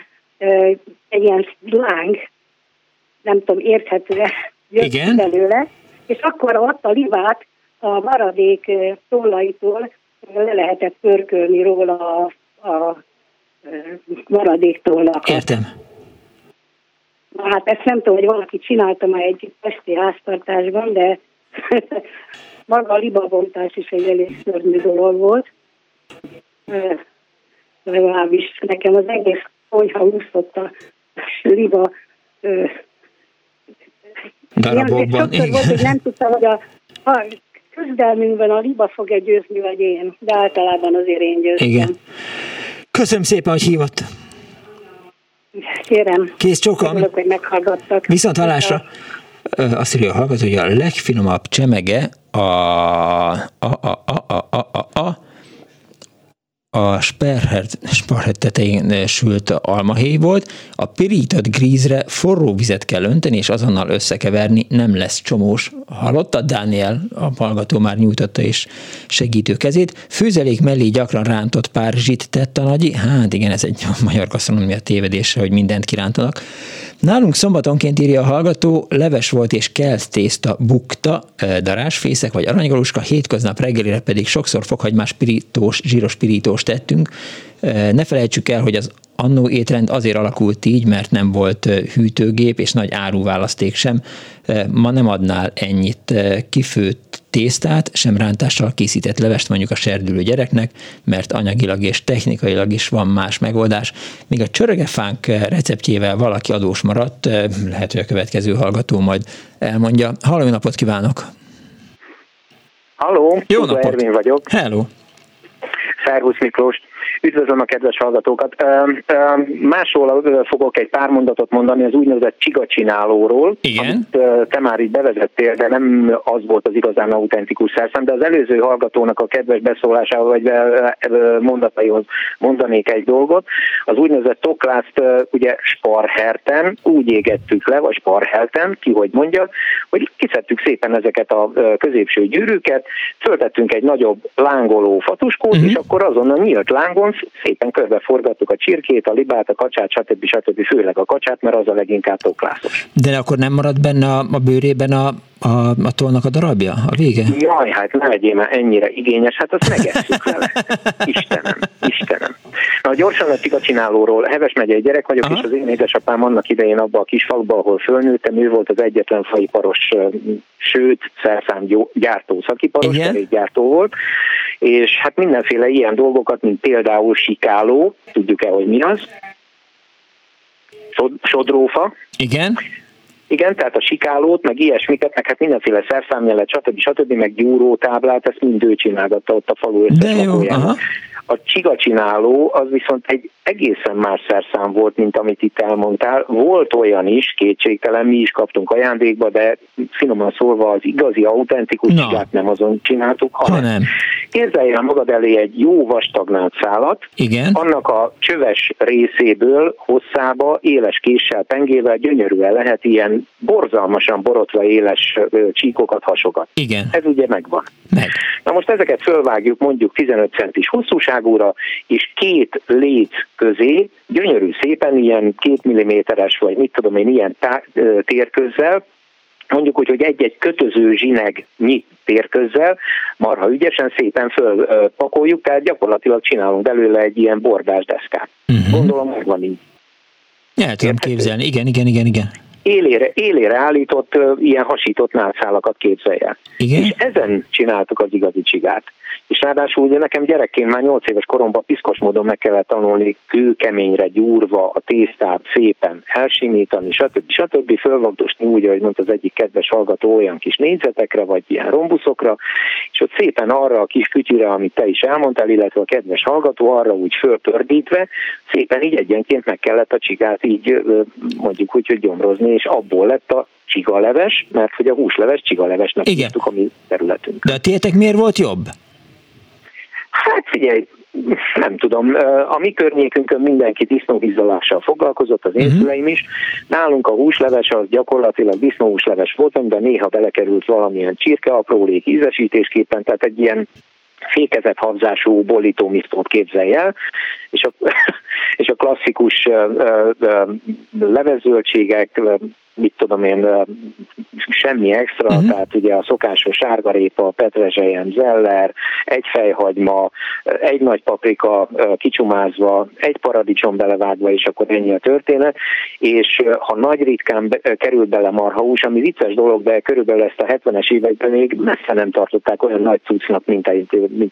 egy ilyen láng, nem tudom, érthető-e jött belőle, és akkor ott a libát a maradék tollaitól le lehetett pörkölni róla a maradék tollakat. Értem. Na hát ezt nem tudom, hogy valaki csinálta már egy pesti háztartásban, de maga a libabontás is egy elég szörnyű dolog volt. Legalábbis nekem az egész konyha úszott a liba darabokban. Sokszor volt, hogy nem tudtam, hogy a küzdelmünkben a liba fog-e győzni, vagy én. De általában azért én győztem. Igen. Köszönöm szépen, hogy hívott. Kérem. Kész csókom. Örülök, hogy meghallgattak. Viszont hallásra. Azt írja a hallgató, hogy a legfinomabb csemege a sparhert tetején sült almahéj volt, a pirított grízre forró vizet kell önteni, és azonnal összekeverni, nem lesz csomós. Hallottad, Dániel? A hallgató már nyújtotta is segítő kezét. Főzelék mellé gyakran rántott párizsit tett a nagyi. Hát igen, ez egy magyar gasztronómia tévedése, hogy mindent kirántanak. Nálunk szombatonként, írja a hallgató, leves volt és kelt tészta, bukta, darásfészek vagy aranygaluska, hétköznap reggelire pedig sokszor fokhagymás pirítós, zsíros pirítós tettünk. Ne felejtsük el, hogy az annó étrend azért alakult így, mert nem volt hűtőgép és nagy áruválaszték sem. Ma nem adnál ennyit kifőtt tésztát, sem rántással készített levest mondjuk a serdülő gyereknek, mert anyagilag és technikailag is van más megoldás. Még a csörögefánk receptjével valaki adós maradt, lehet, hogy a következő hallgató majd elmondja. Halló, napot kívánok! Halló! Jó napot! Ervin vagyok. Hello! Szervusz Miklós! Üdvözlöm a kedves hallgatókat! Másról fogok egy pár mondatot mondani az úgynevezett csigacsinálóról, amit te már így bevezettél, de nem az volt az igazán autentikus szerszám, de az előző hallgatónak a kedves beszólásával vagy mondataihoz mondanék egy dolgot. Az úgynevezett toklászt ugye sparherten úgy égettük le, vagy sparhelten, ki hogy mondja, hogy kiszedtük szépen ezeket a középső gyűrűket, föltettünk egy nagyobb lángoló fatuskót, és akkor azon a nyílt lángon aztán szépen körbeforgattuk a csirkét, a libát, a kacsát, stb. Főleg a kacsát, mert az a leginkább toklászos. De akkor nem maradt benne a bőrében a tollnak a darabja, a vége? Jaj, hát ne legyél már ennyire igényes, hát azt megesszük vele. Istenem. Na, gyorsan a cigacsinálóról. Heves megyei gyerek vagyok, aha, és az én édesapám annak idején abban a kis faluban, ahol fölnőttem, ő volt az egyetlen faiparos, sőt, szerszámgyártó, szakiparos, kerékgyártó volt, és hát mindenféle ilyen dolgokat, mint például sikáló, tudjuk-e, hogy mi az? Sodrófa. Igen, tehát a sikálót, meg ilyesmiket, meg hát mindenféle szerszámjelet, stb., meg gyúrótáblát, ezt mind ő csinálgatta ott a falu összes lakóján. A csigacsináló az viszont egy egészen más szerszám volt, mint amit itt elmondtál. Volt olyan is, kétségtelen, mi is kaptunk ajándékba, de finoman szólva az igazi, autentikus csigát nem azon csináltuk, hanem képzelj el magad elé egy jó vastagnált szálat, annak a csöves részéből hosszába, éles késsel, pengével gyönyörűen lehet ilyen borzalmasan borotva éles csíkokat hasogat. Igen. Ez ugye megvan. Na most ezeket fölvágjuk mondjuk 15 centis hosszúságúra, és két léc közé gyönyörű szépen ilyen 2 mm-es, vagy mit tudom én, ilyen térközzel, mondjuk úgy, hogy egy-egy kötöző zsinegnyi térközzel marha ügyesen szépen fölpakoljuk, tehát gyakorlatilag csinálunk belőle egy ilyen bordás deszkát. Uh-huh. Gondolom, hogy van így. El tudom képzelni, igen. Élére állított, ilyen hasított nátszálakat képzelj el. Igen? És ezen csináltuk az igazi csigát. És ráadásul ugye nekem gyerekként már 8 éves koromban piszkos módon meg kellett tanulni kőkeményre gyúrva a tésztát szépen elsimítani, stb. Fölvagdosni úgy, ahogy mondta az egyik kedves hallgató, olyan kis négyzetekre, vagy ilyen rombuszokra, és ott szépen arra a kis kütyüre, amit te is elmondtál, illetve a kedves hallgató, arra úgy fölpördítve, szépen így egyenként meg kellett a csigát így, mondjuk úgy, hogy gyomrozni, és abból lett a csigaleves, mert hogy a húsleves csigalevesnek tudtuk a mi területünk. De a tiétek miért volt jobb? Hát figyelj, nem tudom, a mi környékünkön mindenki disznóhízzalással foglalkozott, az én szüleim is. Nálunk a húsleves az gyakorlatilag disznóhúsleves volt, amiben néha belekerült valamilyen csirke, aprólék ízesítésképpen, tehát egy ilyen fékezett habzású bollító misztót képzelj el, és a klasszikus levezöltségek, mit tudom én, semmi extra, tehát ugye a szokásos sárgarépa, petrezselyen, zeller, egy fejhagyma, egy nagy paprika kicsomázva, egy paradicsom belevágva, és akkor ennyi a történet, és ha nagy ritkán került bele marhahús, ami vicces dolog, de körülbelül ezt a 70-es években még messze nem tartották olyan nagy cuccnak, mint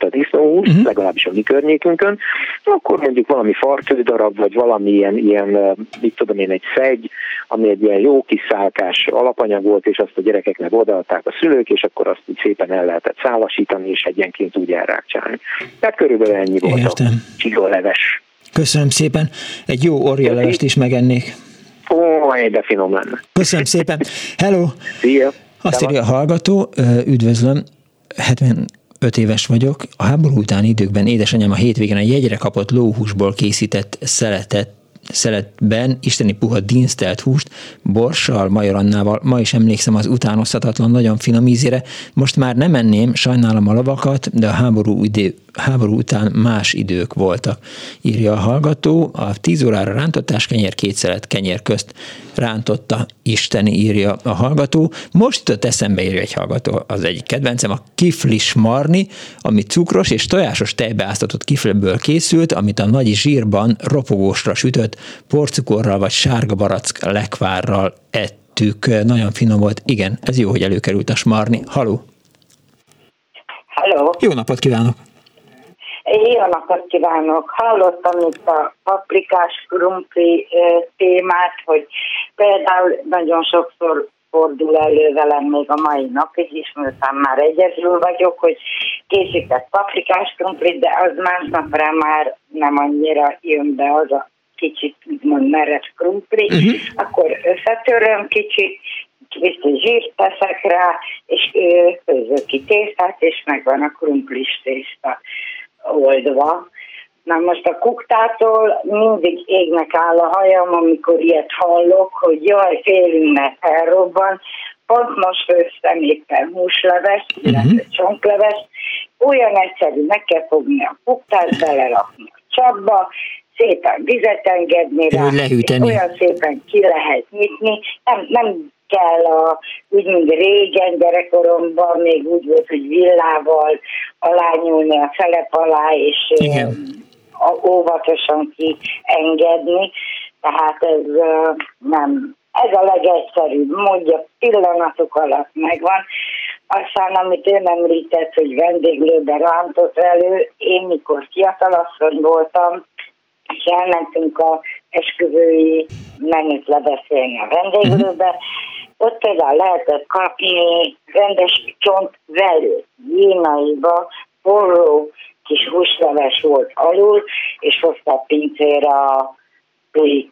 a disznóhús, legalábbis a mi környékünkön, akkor mondjuk valami farfődarab, vagy valami ilyen, mit tudom én, egy szegy, ami egy ilyen jó kis szálkás alapanyag volt, és azt a gyerekeknek odaadták a szülők, és akkor azt így szépen el lehetett szálasítani, és egyenként úgy elrákcsálni. Tehát körülbelül ennyi volt a csigaleves. Köszönöm szépen. Egy jó orjalevest is megennék. Ó, de finom lenne. Köszönöm szépen. Hello! Szia! Azt írja a hallgató, üdvözlöm, 75 éves vagyok. A háború utáni időkben édesanyám a hétvégén a jegyre kapott lóhúsból készített szeletben isteni puha dinsztelt húst, borssal, majorannával, ma is emlékszem az utánozhatatlan, nagyon finom ízére. Most már nem enném, sajnálom a lovakat, de a háború után más idők voltak. Írja a hallgató, a 10 órára rántottás kenyér, 2 szelet kenyér közt rántotta isteni, írja a hallgató. Most jutott eszembe, írja egy hallgató, az egyik kedvencem, a kiflis marni, ami cukros és tojásos tejbeáztatott kifliből készült, amit a nagy zsírban ropogósra sütött, porcukorral vagy sárga barack lekvárral ettük. Nagyon finom volt. Igen, ez jó, hogy előkerült a smarni. Halló! Halló! Jó napot kívánok! Jó napot kívánok! Hallottam itt a paprikás krumpli témát, hogy például nagyon sokszor fordul elő velem még a mai napig is, miután már egyedül vagyok, hogy készített paprikás krumplit, de az másnapra már nem annyira jön be az a kicsit, úgymond merev krumpli, akkor összetöröm kicsit, biztos zsírt teszek rá, és főzök ki tésztát, és megvan a krumplis tészta oldva. Na most a kuktától mindig égnek áll a hajam, amikor ilyet hallok, hogy jaj, félünknek elrobban. Pont most főztem éppen húslevest, illetve csonklevest. Olyan egyszerű, meg kell fogni a kuktát, belerakni szabba, szépen vizet engedni rá, olyan szépen ki lehet nyitni, nem kell úgy, mint régen gyerekkoromban, még úgy volt, hogy villával alányulni a szelep alá, és óvatosan kiengedni, tehát ez nem... Ez a legegyszerűbb, mondja, pillanatok alatt megvan. Aztán, amit ön említett, hogy vendéglőbe rántott elő, én mikor fiatalasszony voltam, és elmentünk a esküvői menüt lebeszélni a vendéglőbe, ott például lehetett kapni rendes csontvelőt, jénaiba, forró kis húsleves volt alul, és hozta pincéra a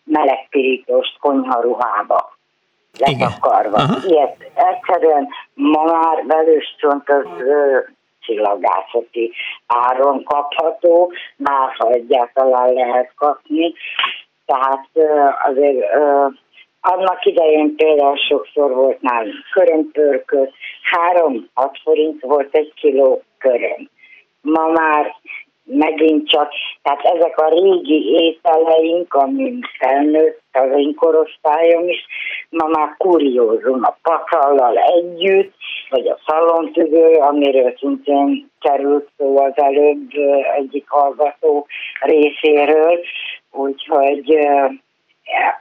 meleg pirítóst konyharuhába letakarva. Ilyet egyszerűen ma már velős csont az csillagászati áron kapható, már ha egyáltalán lehet kapni. Tehát azért annak idején például sokszor volt nálunk körömpörköt, 3-6 forint volt egy kiló köröm. Ma már megint csak, tehát ezek a régi ételeink, amin felnőtt az én korosztályom is, ma már kuriózum a pakallal együtt, vagy a szalontüdő, amiről szintén került szó az előbb egyik hallgató részéről, úgyhogy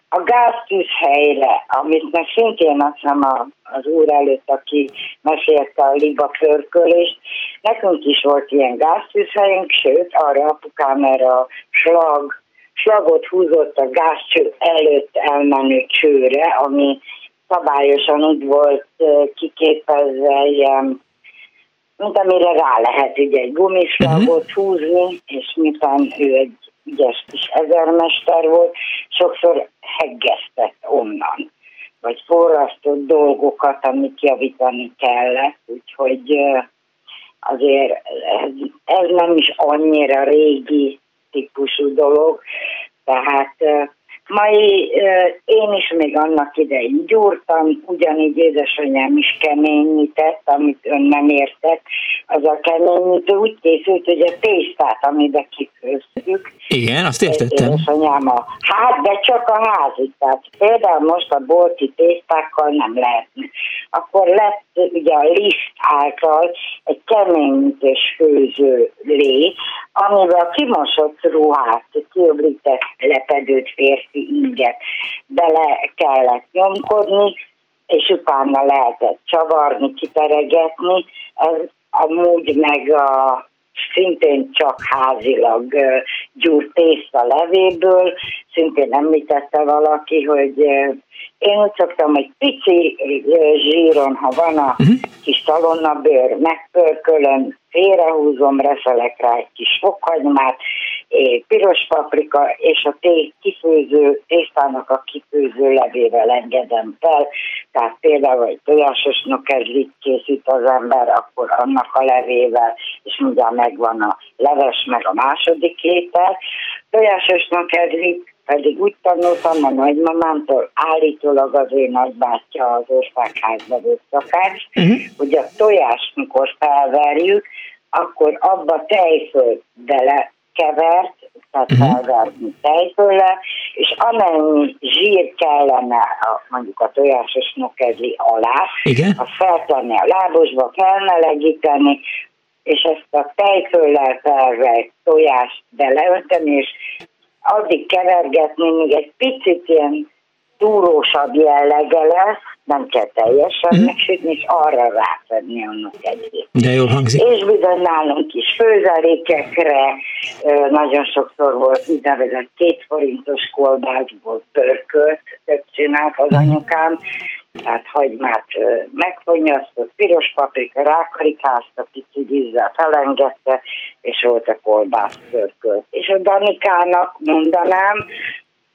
a gáztűz helyre, amit meg szintén azt hiszem az úr előtt, aki mesélte a libapörkölést, nekünk is volt ilyen gáztűzhelyünk, sőt, arra apukám erre a slagot húzott a gázcső előtt elmenő csőre, ami szabályosan úgy volt kiképezve ilyen, mint amire rá lehet ugye egy gumislagot húzni, és miután ő egy ügyes kis ezermester volt, sokszor heggeztett onnan, vagy forrasztott dolgokat, amit javítani kellett, úgyhogy azért ez nem is annyira régi típusú dolog, tehát mai én is még annak idején gyúrtam, ugyanígy édesanyám is keményített, amit ön nem értett, az a keményítő úgy készült, hogy a tésztát, amibe kifőztük. Igen, azt értettem. Édesanyám de csak a házit, tehát például most a bolti tésztákkal nem lehetne. Akkor lett ugye a liszt által egy keményítős főző lé, amivel kimosott ruhát, kioblített lepedőt férfi inget bele kellett nyomkodni, és utána lehetett csavarni, kiteregetni. Ez amúgy meg a szintén csak házilag gyúrt tészta levéből, szintén említette valaki, hogy én úgy szoktam, hogy pici zsíron, ha van a kis talonnabőr, megpörkölöm, félrehúzom, reszelek rá egy kis fokhagymát, piros paprika, és a tésztának a kifőző levével engedem fel. Tehát például, hogy tojásos nokedlit készít az ember, akkor annak a levével, és mindjárt megvan a leves, meg a második étel. Tojásos nokedlit pedig úgy tanultam a nagymamámtól, állítólag az én nagybátyja az országházba volt szakács, hogy a tojást, mikor felverjük, akkor abba tejfölt belekevert, tehát felvertni tejfölle, és amennyi zsír kellene mondjuk a tojásos nokedli alá, azt feltenni a lábosba, felmelegíteni, és ezt a tejföllel felvert tojást beleöntöm, és addig kevergetni, még egy picit ilyen túrósabb jellege lesz, nem kell teljesen megsütni, és arra rászedni annak egyébként. De jól hangzik. És bizony nálunk is főzelékekre, nagyon sokszor volt úgynevezett 2 forintos kolbászból pörkölt, több csinált az anyukám, tehát hagymát megfonyasztott, piros paprika, rákarikázta, kicsit ízzel felengedte, és volt a kolbászpörkölt. És a Danikának mondanám,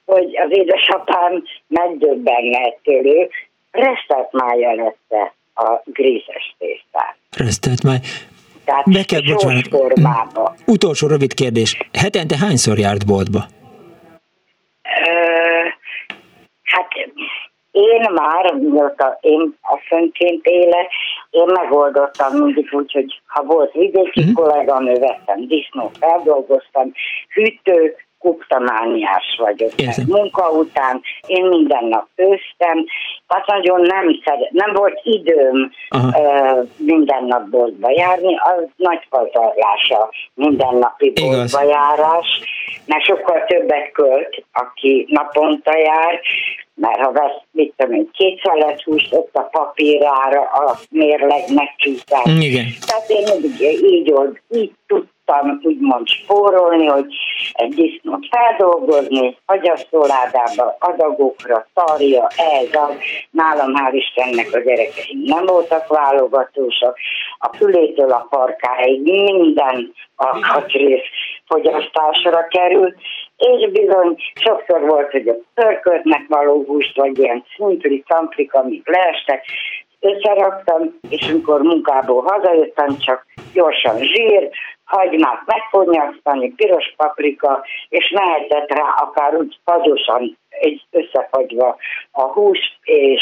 hogy az édesapám megdöbbenne tőle, resztelt mája lette a grízes tésztát. Resztelt máj. Tehát sós formába. Utolsó rövid kérdés. Hetente hányszor járt boltba? Én már, mióta én asszonyként élek, Én megoldottam mindig úgy, hogy ha volt vidéki kolléganő, vettem disznót, feldolgoztam, hűtő, kuktamániás vagyok. Munka után én minden nap főztem, hát nagyon nem volt időm minden nap boltba járni, az nagy pazarlás a mindennapi boltba járás, mert sokkal többet költ, aki naponta jár, mert ha vesz, mit tudom én, 2 szalet húst, ott a papírára, a mérleg megcsúszás. Tehát én így tudtam úgymond spórolni, hogy egy disznót feldolgozni, agyasztóládába, adagokra, tarja, nálam hál' Istennek a gyerekeim nem voltak válogatósak, a fülétől a farkáig minden alkatrész fogyasztásra került, és bizony sokszor volt, hogy a pörköltnek való húst, vagy ilyen szumpli-tamplik, amik leestek, összeraktam, és amikor munkából hazajöttem, csak gyorsan zsír, hagymát megfornyasztani, piros paprika, és mehetett rá akár úgy fagyósan összefagyva a hús, és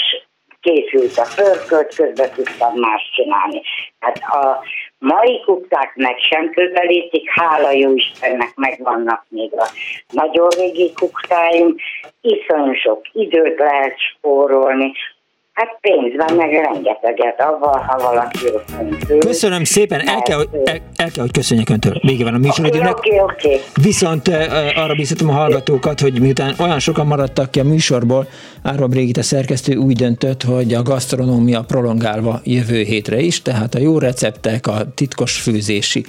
készült a pörkölt, közben tudtam más csinálni. Hát a mai kukták meg sem közelítik, hála jó Istennek megvannak még a nagyon régi kuktáim, iszonyú sok időt lehet spórolni, hát pénzben meg rengeteget, avval, ha valaki jöttünk. Köszönöm szépen, el kell, hogy köszönjek öntől. Vége van a műsoridőnek. Okay. Viszont arra bíztatom a hallgatókat, hogy miután olyan sokan maradtak ki a műsorból, Árva Brigitta szerkesztő úgy döntött, hogy a gasztronómia prolongálva jövő hétre is, tehát a jó receptek, a titkos főzési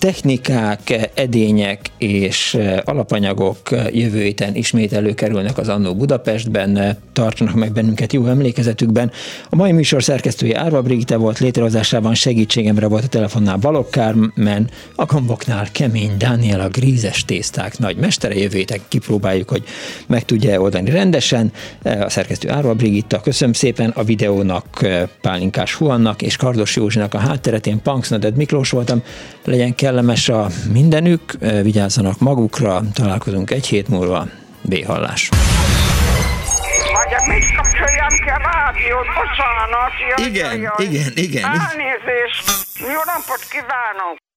technikák, edények és alapanyagok jövő héten ismét előkerülnek az Annó Budapestben, tartsanak meg bennünket jó emlékezetükben. A mai műsor szerkesztője Árva Brigitta volt, létrehozásában segítségemre volt a telefonnál Balogh Kármen, a gomboknál Kemény Dániel, a grízes tészták nagy mestere. Jövő héten kipróbáljuk, hogy meg tudja oldani rendesen. A szerkesztő Árva Brigitta, köszönöm szépen, a videónak Pálinkás Juannak és Kardos Józsinak, a hátteret én Panksnudded Miklós voltam. Legyen kellemes a mindenük, vigyázzanak magukra, találkozunk egy hét múlva. B-hallás. Mit kapcsoljam ki a rádiót? Bocsánat! Igen. Elnézést! Jó napot kívánok!